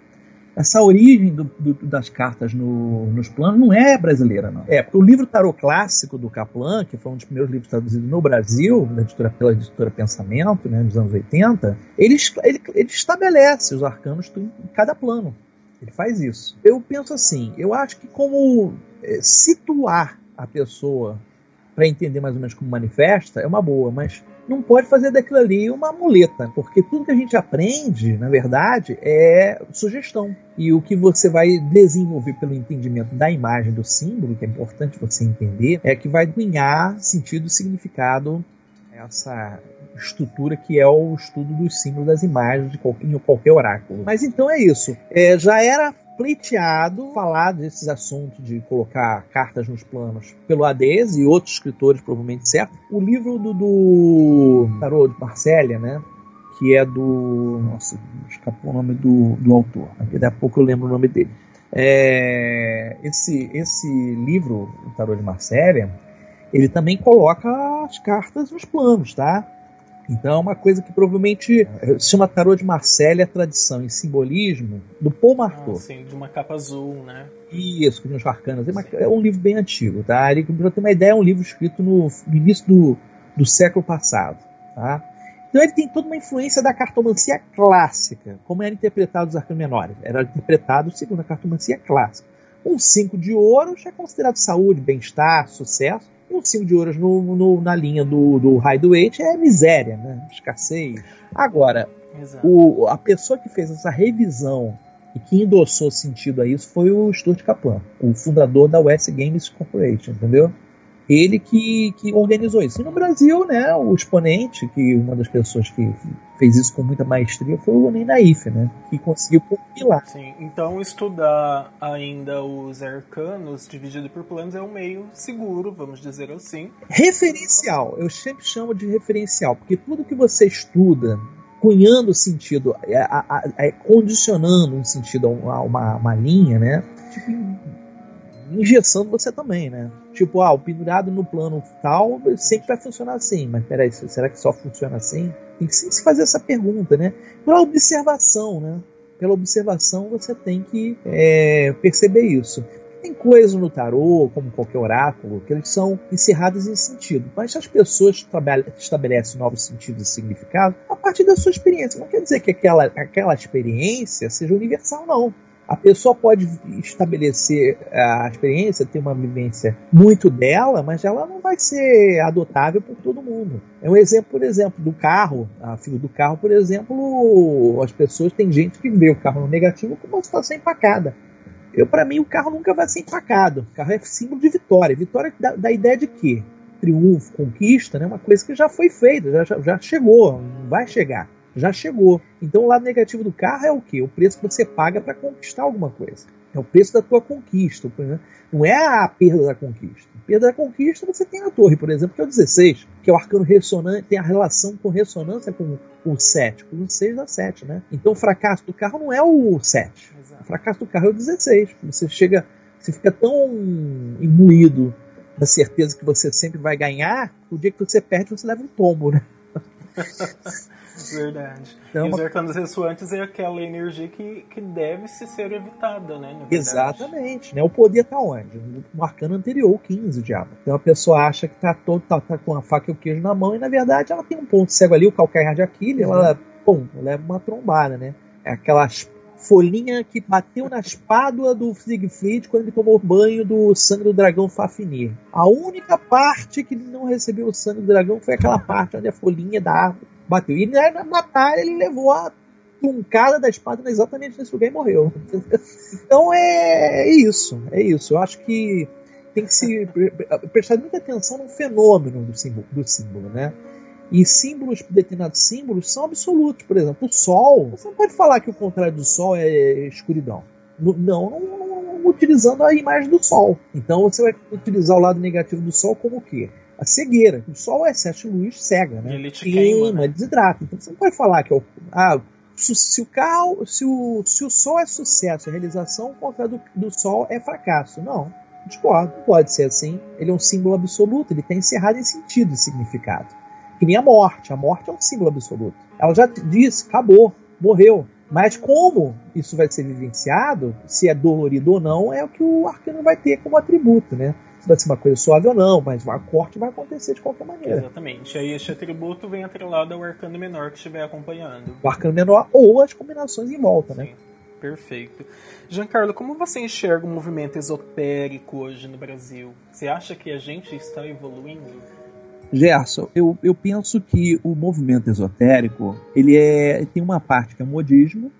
Essa origem das cartas nos planos não é brasileira, não. Porque o livro Tarô Clássico do Kaplan, que foi um dos primeiros livros traduzidos no Brasil, pela Editora Pensamento, né, nos anos 80, ele estabelece os arcanos em cada plano. Ele faz isso. Eu penso assim, eu acho que como situar a pessoa para entender mais ou menos como manifesta é uma boa, mas não pode fazer daquilo ali uma muleta, porque tudo que a gente aprende, na verdade, é sugestão. E o que você vai desenvolver pelo entendimento da imagem, do símbolo, que é importante você entender, é que vai ganhar sentido e significado essa estrutura que é o estudo dos símbolos das imagens em qualquer oráculo. Mas então é isso. Já era pleiteado falar desses assuntos de colocar cartas nos planos pelo Adese e outros escritores, provavelmente certo. O livro do Tarô de Marselha, né? Que é do... Nossa, escapou o nome do autor. Daqui a pouco eu lembro o nome dele. Esse livro, o Tarô de Marselha, ele também coloca as cartas nos planos, tá? Então é uma coisa que provavelmente se chama Tarô de Marselha, Tradição e Simbolismo, do Paul Marteau. Sim, de uma capa azul, né? Isso, que tem os arcanos. É um livro bem antigo, tá? Ele, pra ter uma ideia, é um livro escrito no início do século passado, tá? Então ele tem toda uma influência da cartomancia clássica, como era interpretado os arcanos menores. Era interpretado segundo a cartomancia clássica. Um 5 de ouro já é considerado saúde, bem-estar, sucesso. Um 5 de ouros na linha do Rider-Waite é miséria, né? Escassez. Agora, a pessoa que fez essa revisão e que endossou sentido a isso foi o Stuart Kaplan, o fundador da West Games Corporation, entendeu? Ele que organizou isso. E no Brasil, né, o exponente, que uma das pessoas que fez isso com muita maestria foi o Ney Naif, né, que conseguiu compilar. Sim, então estudar ainda os arcanos dividido por planos é um meio seguro, vamos dizer assim. Referencial, eu sempre chamo de referencial, porque tudo que você estuda cunhando o sentido, condicionando um sentido a uma linha, né, tipo, injeção você também, né? Tipo, o pendurado no plano tal sempre vai funcionar assim. Mas peraí, será que só funciona assim? Tem que se fazer essa pergunta, né? Pela observação, né? Pela observação você tem que perceber isso. Tem coisas no tarô, como qualquer oráculo, que eles são encerradas em sentido. Mas se as pessoas estabelecem novos sentidos e significados a partir da sua experiência. Não quer dizer que aquela experiência seja universal, não. A pessoa pode estabelecer a experiência, ter uma vivência muito dela, mas ela não vai ser adotável por todo mundo. É um exemplo, por exemplo, do carro. A figura do carro, por exemplo, as pessoas, tem gente que vê o carro no negativo como uma situação empacada. Para mim, o carro nunca vai ser empacado. O carro é símbolo de vitória. Vitória da ideia de quê? Triunfo, conquista, né? Uma coisa que já foi feita, já chegou, não vai chegar. Já chegou. Então o lado negativo do carro é o quê? O preço que você paga para conquistar alguma coisa. É o preço da tua conquista. Não é a perda da conquista. A perda da conquista você tem na torre, por exemplo, que é o 16, que é o arcano ressonante, tem a relação com ressonância com o 7, com o 6 da 7, né? Então o fracasso do carro não é o 7. Exato. O fracasso do carro é o 16. Você fica tão imbuído da certeza que você sempre vai ganhar, o dia que você perde, você leva um tombo, né? Verdade. Então, e os arcanos ressoantes é aquela energia que deve se ser evitada, né? Exatamente. Né? O poder está onde? No arcano anterior, o 15, o diabo. Então a pessoa acha que tá com a faca e o queijo na mão e, na verdade, ela tem um ponto cego ali, o calcanhar de Aquiles, ela leva uma trombada, né? É aquela folhinha que bateu na espádua do Siegfried quando ele tomou banho do sangue do dragão Fafnir. A única parte que ele não recebeu o sangue do dragão foi aquela parte onde a folhinha da árvore bateu. E na batalha ele levou a pancada da espada exatamente nesse lugar e morreu. Então é isso. Eu acho que tem que se prestar muita atenção no fenômeno do símbolo, né? E determinados símbolos são absolutos. Por exemplo, o sol. Você não pode falar que o contrário do sol é escuridão. Não utilizando a imagem do sol. Então você vai utilizar o lado negativo do sol como o quê? a cegueira. Só o excesso de luz cega, né? Ele te queima, né? Desidrata. Então você não pode falar que é o... Ah, se o sol é sucesso, a realização, o contrário do sol é fracasso. Não, discordo. Pode ser assim. Ele é um símbolo absoluto. Ele está encerrado em sentido e significado. Que nem a morte. A morte é um símbolo absoluto. Ela já diz, acabou, morreu. Mas como isso vai ser vivenciado, se é dolorido ou não, é o que o arcano vai ter como atributo, né? Se vai ser uma coisa suave ou não, mas o corte vai acontecer de qualquer maneira. Exatamente. Aí este atributo vem atrelado ao arcano menor que estiver acompanhando. O arcano menor ou as combinações em volta, sim, né? Perfeito. Giancarlo, como você enxerga o movimento esotérico hoje no Brasil? Você acha que a gente está evoluindo? Gerson, eu penso que o movimento esotérico, tem uma parte que é modismo,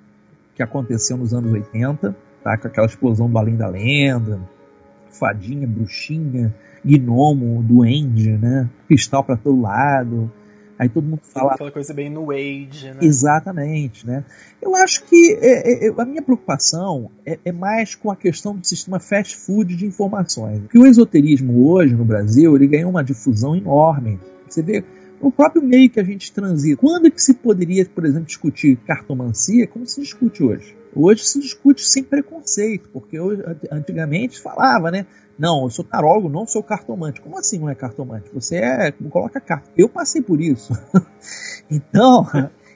que aconteceu nos anos 80, tá? Com aquela explosão do Além da Lenda, fadinha, bruxinha, gnomo, duende, né? Cristal pra todo lado, aí todo mundo fala... Aquela coisa bem new age, né? Exatamente, né? Eu acho que a minha preocupação é mais com a questão do sistema fast food de informações. Porque o esoterismo hoje no Brasil, ele ganhou uma difusão enorme. Você vê o próprio meio que a gente transita. Quando é que se poderia, por exemplo, discutir cartomancia como se discute hoje? Hoje se discute sem preconceito, porque hoje, antigamente falava, né? Não, eu sou tarólogo, não sou cartomante. Como assim não é cartomante? Você coloca carta. Eu passei por isso. Então...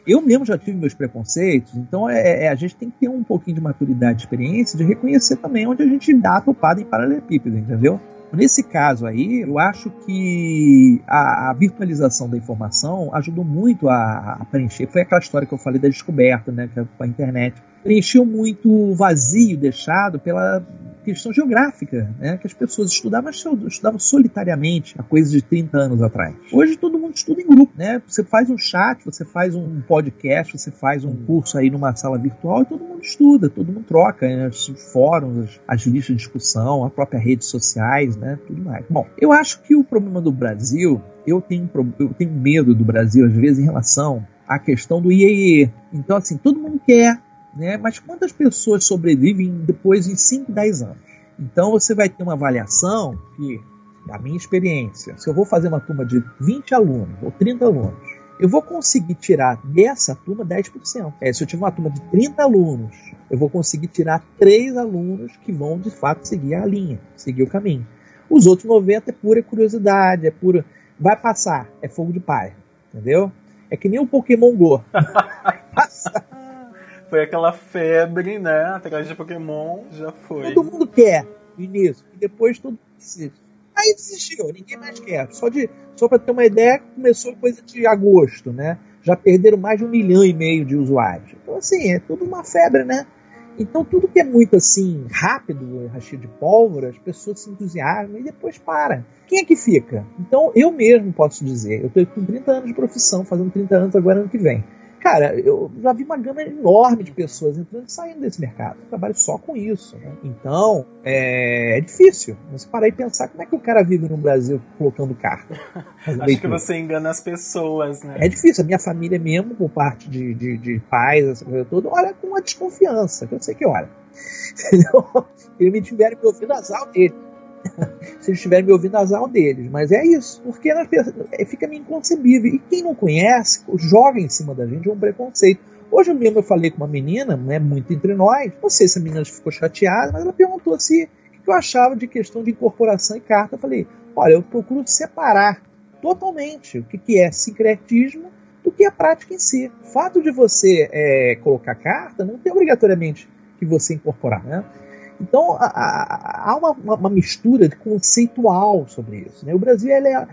Eu mesmo já tive meus preconceitos, então a gente tem que ter um pouquinho de maturidade, de experiência, de reconhecer também onde a gente dá a topada em paralelepípedo, entendeu? Nesse caso aí, eu acho que a virtualização da informação ajudou muito a preencher. Foi aquela história que eu falei da descoberta, né, com a internet. Preencheu muito o vazio deixado pela questão geográfica, né, que as pessoas estudavam, mas estudavam solitariamente há coisa de 30 anos atrás. Hoje todo mundo estuda em grupo, né? Você faz um chat, você faz um podcast, você faz um curso aí numa sala virtual e todo mundo estuda, todo mundo troca, né? Os fóruns, as listas de discussão, a própria rede sociais, né? Tudo mais. Bom, eu acho que o problema do Brasil, eu tenho medo do Brasil às vezes em relação à questão do IEE. Então assim, todo mundo quer, né? Mas quantas pessoas sobrevivem depois de 5, 10 anos? Então você vai ter uma avaliação que, da minha experiência, se eu vou fazer uma turma de 20 alunos ou 30 alunos, eu vou conseguir tirar dessa turma 10%. Se eu tiver uma turma de 30 alunos, eu vou conseguir tirar 3 alunos que vão de fato seguir a linha, seguir o caminho. Os outros 90 é pura curiosidade, é pura... Vai passar, é fogo de palha, entendeu? É que nem o Pokémon Go. Passa. Foi aquela febre, né? Atrás de Pokémon, já foi. Todo mundo quer no início, e depois todo mundo precisa. Aí desistiu, ninguém mais quer. Só pra ter uma ideia, começou coisa de agosto, né? Já perderam mais de 1,5 milhão de usuários. Então, assim, é tudo uma febre, né? Então, tudo que é muito, assim, rápido, rachio de pólvora, as pessoas se entusiasmam e depois para. Quem é que fica? Então, eu mesmo posso dizer, eu estou com 30 anos de profissão, fazendo 30 anos agora ano que vem. Cara, eu já vi uma gama enorme de pessoas entrando e saindo desse mercado. Eu trabalho só com isso, né? Então, é difícil. Você parar e pensar como é que o cara vive no Brasil colocando carta. Acho que você engana as pessoas, né? É difícil. A minha família mesmo, por parte de pais, essa coisa toda, olha com uma desconfiança, que eu sei que olha. Eles me tiveram me ouvindo azar deles. Se eles estiverem me ouvindo, azar deles. Mas é isso, porque fica meio inconcebível. E quem não conhece, joga em cima da gente um preconceito. Hoje mesmo eu falei com uma menina, né, muito entre nós, não sei se a menina ficou chateada, mas ela perguntou se o que eu achava de questão de incorporação e carta. Eu falei, olha, eu procuro separar totalmente o que é sincretismo do que é a prática em si. O fato de você colocar carta não tem obrigatoriamente que você incorporar, né? Então, há uma mistura de conceitual sobre isso, né? O Brasil é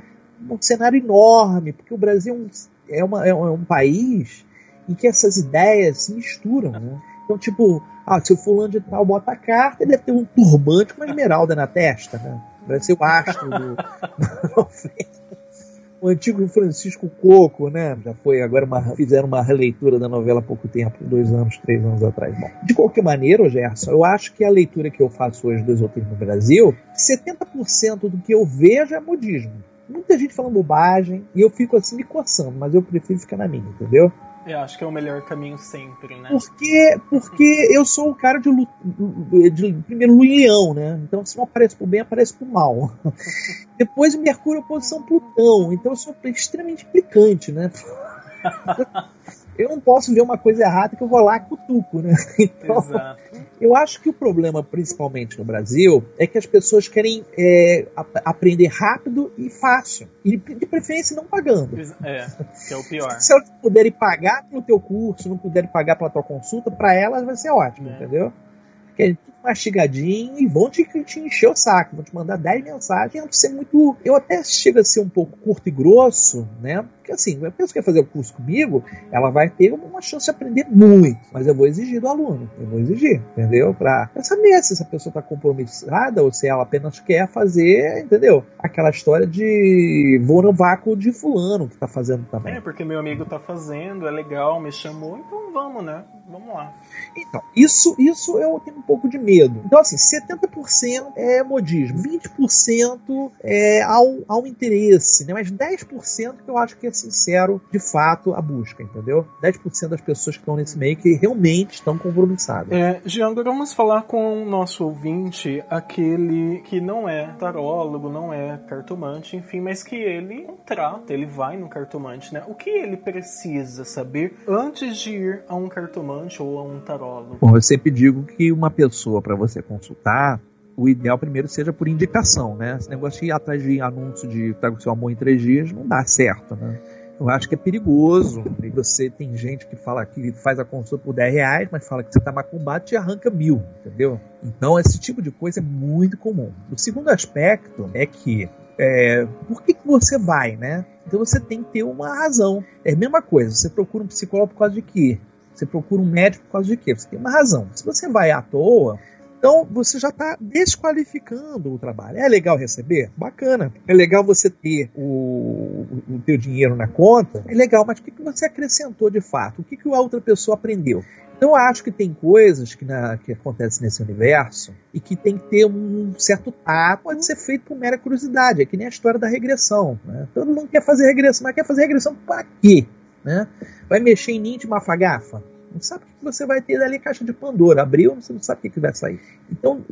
um cenário enorme, porque o Brasil é um país em que essas ideias se misturam, né? Então, tipo, se o fulano de tal bota a carta, ele deve ter um turbante com uma esmeralda na testa, né? Vai ser o astro do... O antigo Francisco Coco, né? Já foi, agora fizeram uma releitura da novela há pouco tempo, 2 anos, 3 anos atrás. Bom, de qualquer maneira, Gerson, eu acho que a leitura que eu faço hoje do esoterismo no Brasil, 70% do que eu vejo é modismo. Muita gente falando bobagem, e eu fico assim me coçando, mas eu prefiro ficar na minha, entendeu? Eu acho que é o melhor caminho sempre, né? Porque eu sou um cara de primeiro leão, né? Então, se não aparece pro bem, aparece pro mal. Depois o Mercúrio é oposição Plutão, então eu sou extremamente implicante, né? Eu não posso ver uma coisa errada que eu vou lá e cutuco, né? Então, exato. Eu acho que o problema, principalmente no Brasil, é que as pessoas querem aprender rápido e fácil. E, de preferência, não pagando. É, que é o pior. Se elas puderem pagar pelo teu curso, não puderem pagar pela tua consulta, para elas vai ser ótimo, entendeu? Que é tudo mastigadinho e vão te encher o saco, vão te mandar 10 mensagens. Eu até chego a ser um pouco curto e grosso, né? Porque assim, a pessoa que quer fazer o curso comigo, ela vai ter uma chance de aprender muito, mas eu vou exigir do aluno, entendeu? Pra saber se essa pessoa tá compromissada ou se ela apenas quer fazer, entendeu? Aquela história de vou no vácuo de fulano que tá fazendo também. É, porque meu amigo tá fazendo, é legal, me chamou, então vamos, né? Vamos lá. Então, isso eu tenho um pouco de medo. Então, assim, 70% é modismo, 20% é ao interesse, né? Mas 10% que eu acho que é sincero, de fato, a busca, entendeu? 10% das pessoas que estão nesse meio que realmente estão compromissadas. Jean, agora vamos falar com o nosso ouvinte, aquele que não é tarólogo, não é cartomante, enfim, mas que ele contrata, ele vai no cartomante, né? O que ele precisa saber antes de ir a um cartomante ou a um tarólogo? Bom, eu sempre digo que uma pessoa para você consultar, o ideal primeiro seja por indicação, né? Esse negócio de ir atrás de anúncio de trago seu amor em 3 dias não dá certo, né? Eu acho que é perigoso. E você tem gente que fala que faz a consulta por R$10, mas fala que você tá macumbado e te arranca 1000, entendeu? Então esse tipo de coisa é muito comum. O segundo aspecto é que por que você vai, né? Então você tem que ter uma razão. É a mesma coisa, você procura um psicólogo por causa de quê? Você procura um médico por causa de quê? Você tem uma razão. Se você vai à toa, então, você já está desqualificando o trabalho. É legal receber? Bacana. É legal você ter o teu dinheiro na conta? É legal, mas o que você acrescentou de fato? O que a outra pessoa aprendeu? Então, eu acho que tem coisas que acontecem nesse universo e que tem que ter um certo tato. Pode ser feito por mera curiosidade. É que nem a história da regressão, né? Todo mundo quer fazer regressão, mas quer fazer regressão para quê? Né? Vai mexer em ninho de mafagafa? Não sabe o que você vai ter dali, caixa de Pandora. Abriu, você não sabe o que vai sair. Então,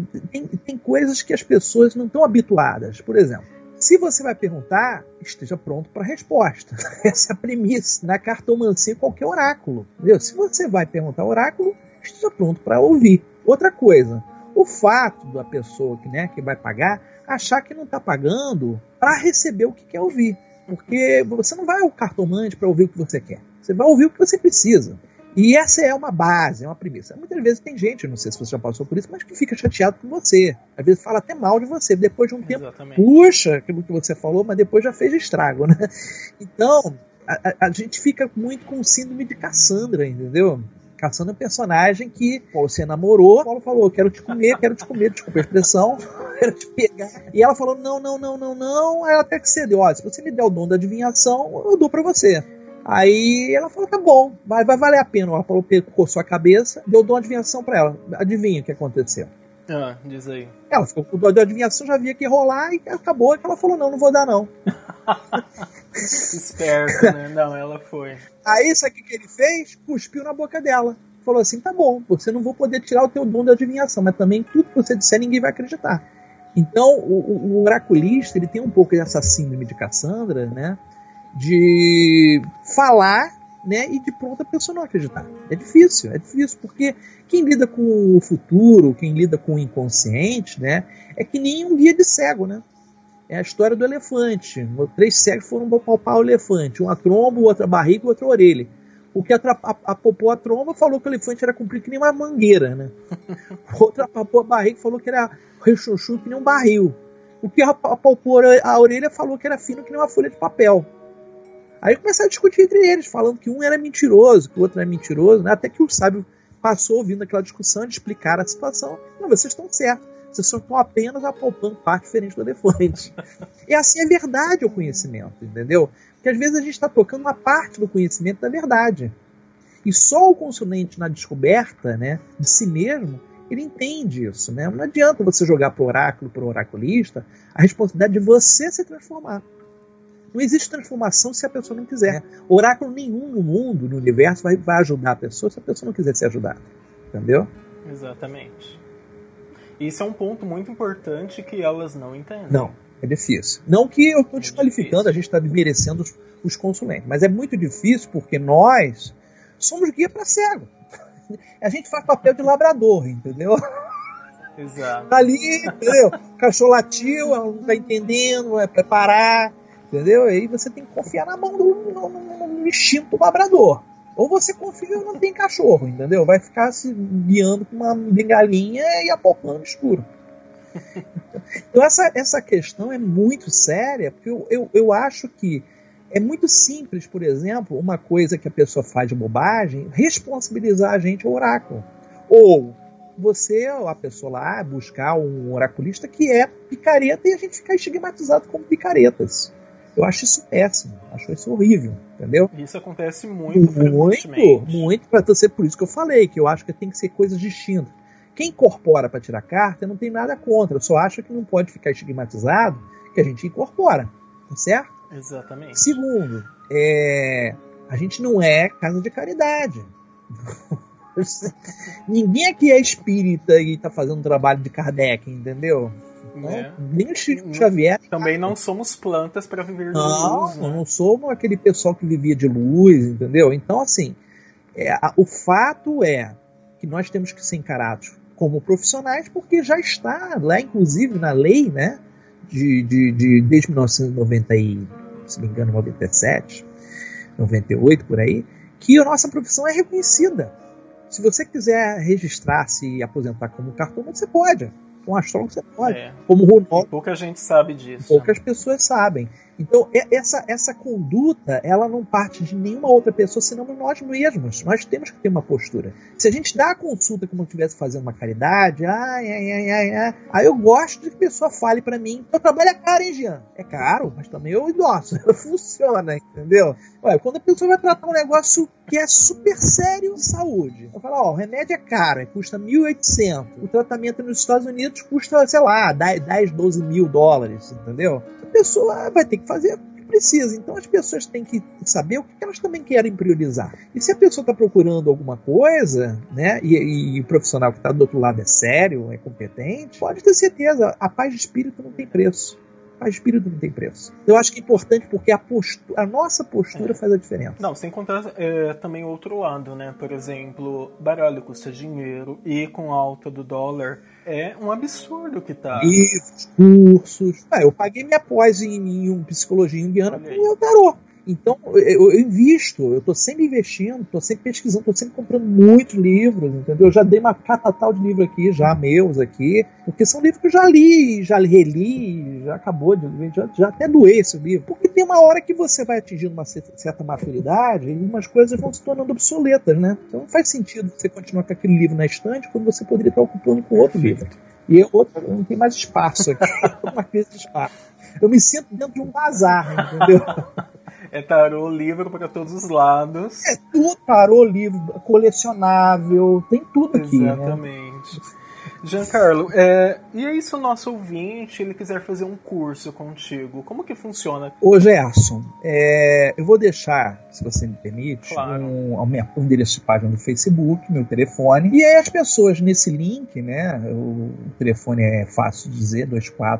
tem coisas que as pessoas não estão habituadas. Por exemplo, se você vai perguntar, esteja pronto para a resposta. Essa é a premissa na cartomancia, qualquer oráculo. Entendeu? Se você vai perguntar oráculo, esteja pronto para ouvir. Outra coisa, o fato da pessoa que vai pagar, achar que não está pagando para receber o que quer ouvir. Porque você não vai ao cartomante para ouvir o que você quer. Você vai ouvir o que você precisa. E essa é uma base, é uma premissa. Muitas vezes tem gente, não sei se você já passou por isso, mas que fica chateado com você. Às vezes fala até mal de você. Depois de um tempo, puxa aquilo que você falou, mas depois já fez estrago, né? Então, a gente fica muito com síndrome de Cassandra, entendeu? Cassandra é um personagem que Paulo se namorou, Paulo falou, quero te comer, desculpa a expressão, quero te pegar. E ela falou, não, ela até que cedeu. Ó, se você me der o dom da adivinhação, eu dou pra você. Aí ela falou, tá bom, vai valer a pena. Ela falou, pegou sua cabeça, deu uma adivinhação pra ela. Adivinha o que aconteceu. Ah, diz aí. Ela ficou com dor de adivinhação, já via que ia rolar e acabou. Ela falou, não vou dar não. Esperta, né? Não, ela foi. Aí isso aqui que ele fez, cuspiu na boca dela. Falou assim, tá bom, você não vou poder tirar o teu dom da adivinhação, mas também tudo que você disser ninguém vai acreditar. Então, o oraculista, ele tem um pouco dessa síndrome de Cassandra, né? De falar, né, e de pronto a pessoa não acreditar. É difícil, porque quem lida com o futuro, quem lida com o inconsciente, né, é que nem um guia de cego, né? É a história do elefante. 3 cegos foram palpar o elefante, um a tromba, o outro a barriga, o outro a orelha. O que apopou a tromba falou que o elefante era comprido que nem uma mangueira, né? O outro apopou a barriga falou que era rechonchudo que nem um barril. O que apopou a orelha falou que era fino que nem uma folha de papel. Aí começaram a discutir entre eles, falando que um era mentiroso, que o outro era mentiroso, né? Até que o sábio passou ouvindo aquela discussão de explicar a situação. Não, vocês estão certos, vocês só estão apenas apalpando parte diferente do elefante. E assim é verdade o conhecimento, entendeu? Porque às vezes a gente está tocando uma parte do conhecimento da verdade. E só o consonante na descoberta, né, de si mesmo, ele entende isso, né? Não adianta você jogar para o oráculo, para o oraculista, a responsabilidade de você se transformar. Não existe transformação se a pessoa não quiser. Oráculo nenhum no mundo, no universo, vai ajudar a pessoa se a pessoa não quiser ser ajudada. Entendeu? Exatamente. Isso é um ponto muito importante que elas não entendem. Não, é difícil. Não que eu estou desqualificando, a gente está desmerecendo os consulentes. Mas é muito difícil porque nós somos guia para cego. A gente faz papel de labrador, entendeu? Exato. Ali, entendeu? O cachorro latiu, não está entendendo, é preparar, entendeu? Aí você tem que confiar na mão do instinto labrador. Ou você confia ou não tem cachorro, entendeu? Vai ficar se guiando com uma bengalinha e apopando no escuro. Então essa questão é muito séria, porque eu acho que é muito simples, por exemplo, uma coisa que a pessoa faz de bobagem, responsabilizar a gente ao oráculo. Ou você, a pessoa lá, buscar um oraculista que é picareta e a gente ficar estigmatizado como picaretas. Eu acho isso péssimo, acho isso horrível, entendeu? Isso acontece muito para ser por isso que eu falei, que eu acho que tem que ser coisas distintas. Quem incorpora para tirar carta, eu não tenho nada contra, eu só acho que não pode ficar estigmatizado que a gente incorpora, tá certo? Exatamente. Segundo, a gente não é casa de caridade. Ninguém aqui é espírita e está fazendo um trabalho de Kardec, entendeu? Nem o Chico Xavier. Também não somos plantas para viver de luz. Não, né? Não somos aquele pessoal que vivia de luz, entendeu? Então, assim, o fato é que nós temos que ser encarados como profissionais, porque já está lá, inclusive, na lei, né? Desde 1997, 98, por aí, que a nossa profissão é reconhecida. Se você quiser registrar, se aposentar como cartomante, você pode. Como astrólogo você pode. Como runólogo. Pouca gente sabe disso. Poucas pessoas sabem. Então, essa conduta, ela não parte de nenhuma outra pessoa, senão nós mesmos. Nós temos que ter uma postura. Se a gente dá a consulta como se estivesse fazendo uma caridade, aí eu gosto de que a pessoa fale pra mim, meu trabalho é caro, hein, Jean? É caro, mas também eu endosso. Funciona, entendeu? Olha, quando a pessoa vai tratar um negócio que é super sério em saúde, eu falo, o remédio é caro, custa 1.800. O tratamento nos Estados Unidos custa, sei lá, 10, 12 mil dólares, entendeu? A pessoa vai ter que fazer o que precisa. Então as pessoas têm que saber o que elas também querem priorizar. E se a pessoa está procurando alguma coisa, né, e o profissional que está do outro lado é sério, é competente, pode ter certeza, a paz de espírito não tem preço. A paz de espírito não tem preço. Eu acho que é importante porque a nossa postura faz a diferença. Não, sem contar também o outro lado, né? Por exemplo, baralho custa dinheiro e com a alta do dólar é um absurdo que tá. Livros, cursos. Eu paguei minha pós em psicologia indiana com o meu tarô. Então, eu invisto, eu estou sempre investindo, estou sempre pesquisando, estou sempre comprando muitos livros, entendeu? Eu já dei uma catatal de livros aqui, já meus aqui, porque são livros que eu já li, já reli, já acabou de ler, já até doei esse livro. Porque tem uma hora que você vai atingindo uma certa maturidade e umas coisas vão se tornando obsoletas, né? Então não faz sentido você continuar com aquele livro na estante quando você poderia estar ocupando com outro livro. E outro, não tem mais espaço aqui, uma crise de espaço. Eu me sinto dentro de um bazar, entendeu? É tarô, livro para todos os lados. É tudo tarô, livro, colecionável, tem tudo aqui. Exatamente. Né? Giancarlo, e aí se o nosso ouvinte ele quiser fazer um curso contigo, como que funciona? Ô Gerson, eu vou deixar, se você me permite, claro, um endereço de página do Facebook, meu telefone. E aí as pessoas nesse link, né? O telefone é fácil de dizer,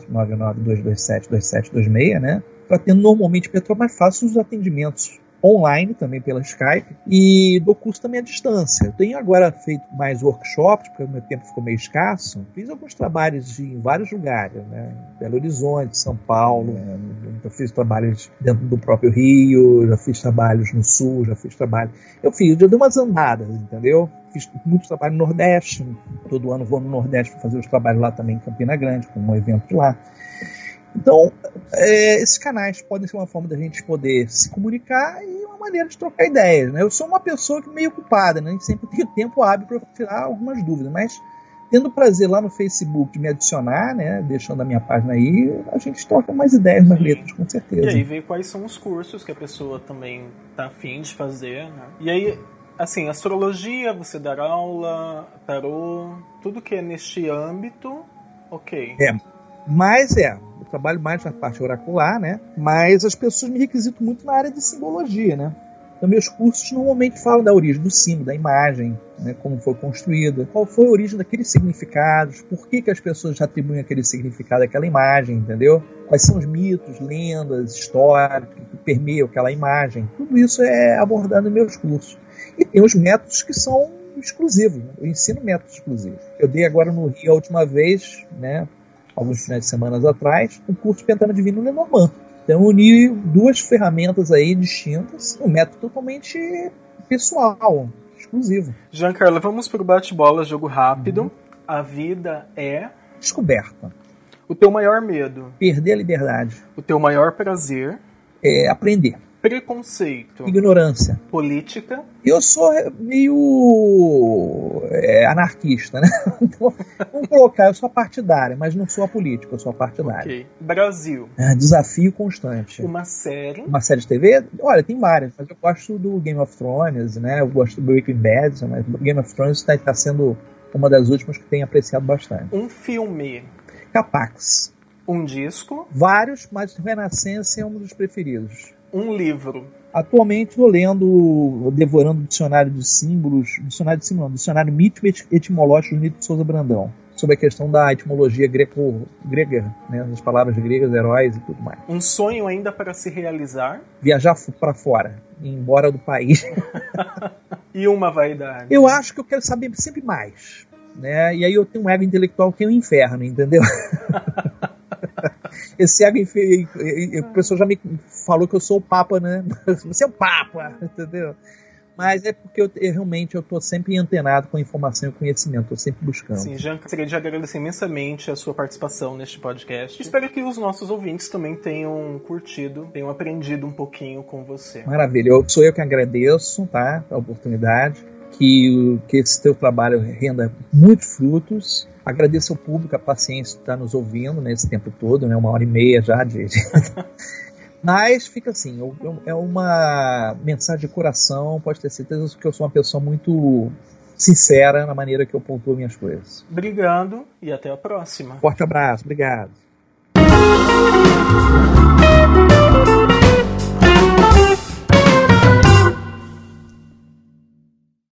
2499-227-2726, né? Eu atendo normalmente Petrópolis, mas faço os atendimentos online também pela Skype e dou curso também à distância. Eu tenho agora feito mais workshops, porque o meu tempo ficou meio escasso. Fiz alguns trabalhos em vários lugares, né? Belo Horizonte, São Paulo, né? Eu fiz trabalhos dentro do próprio Rio, já fiz trabalhos no Sul, já fiz trabalho... Eu dei umas andadas, entendeu? Fiz muito trabalho no Nordeste, todo ano vou no Nordeste para fazer os trabalhos lá também em Campina Grande, com um evento de lá. Então, esses canais podem ser uma forma da gente poder se comunicar e uma maneira de trocar ideias, né? Eu sou uma pessoa que meio ocupada, né? Sempre tenho tempo hábil para tirar algumas dúvidas, mas tendo o prazer lá no Facebook de me adicionar, né? Deixando a minha página aí, a gente troca mais ideias, mais letras, com certeza. E aí ver quais são os cursos que a pessoa também tá afim de fazer, né? E aí, assim, astrologia, você dar aula, tarô, tudo que é neste âmbito, ok. Mas trabalho mais na parte oracular, né? Mas as pessoas me requisitam muito na área de simbologia, né? Então, meus cursos normalmente falam da origem do símbolo, da imagem, né, como foi construída, qual foi a origem daqueles significados, por que as pessoas atribuem aquele significado àquela imagem, entendeu? Quais são os mitos, lendas, histórias que permeiam aquela imagem. Tudo isso é abordado nos meus cursos. E tem os métodos que são exclusivos, né? Eu ensino métodos exclusivos. Eu dei agora no Rio a última vez, né, alguns finais de semana atrás, um curso Pentagrama Divino Lenormand. Então, eu uni duas ferramentas aí distintas, um método totalmente pessoal, exclusivo. Giancarlo, vamos pro bate-bola, jogo rápido. Uhum. A vida é... descoberta. O teu maior medo? Perder a liberdade. O teu maior prazer? É aprender. Preconceito? Ignorância. Política? Eu sou meio anarquista, né? Então, vamos colocar, eu sou partidária, mas não sou a política, eu sou a partidária. Okay. Brasil. Desafio constante. Uma série. Uma série de TV? Olha, tem várias, mas eu gosto do Game of Thrones, né? Eu gosto do Breaking Bad, mas Game of Thrones está sendo uma das últimas que tenho apreciado bastante. Um filme. Capax. Um disco. Vários, mas Renascença é um dos preferidos. Um livro. Atualmente estou lendo, devorando o Dicionário de Símbolos, Dicionário Mítico e Etimológico de Nito Souza Brandão, sobre a questão da etimologia grega, né, das palavras gregas, heróis e tudo mais. Um sonho ainda para se realizar? Viajar para fora, ir embora do país. E uma vaidade? Eu acho que eu quero saber sempre mais, né? E aí eu tenho um ego intelectual que é um inferno, entendeu? Esse ego, o pessoal já me falou que eu sou o Papa, né? Você é o Papa, entendeu? Mas é porque eu realmente estou sempre antenado com a informação e o conhecimento, estou sempre buscando. Sim, Jean, gostaria de agradecer imensamente a sua participação neste podcast. Espero que os nossos ouvintes também tenham curtido, tenham aprendido um pouquinho com você. Maravilha, sou eu que agradeço, tá, a oportunidade, que esse teu trabalho renda muitos frutos. Agradeço ao público a paciência de estar nos ouvindo, né, esse tempo todo, né, 1h30 já de... Mas fica assim, é uma mensagem de coração, pode ter certeza que eu sou uma pessoa muito sincera na maneira que eu pontuo minhas coisas. Obrigado e até a próxima. Forte abraço, obrigado.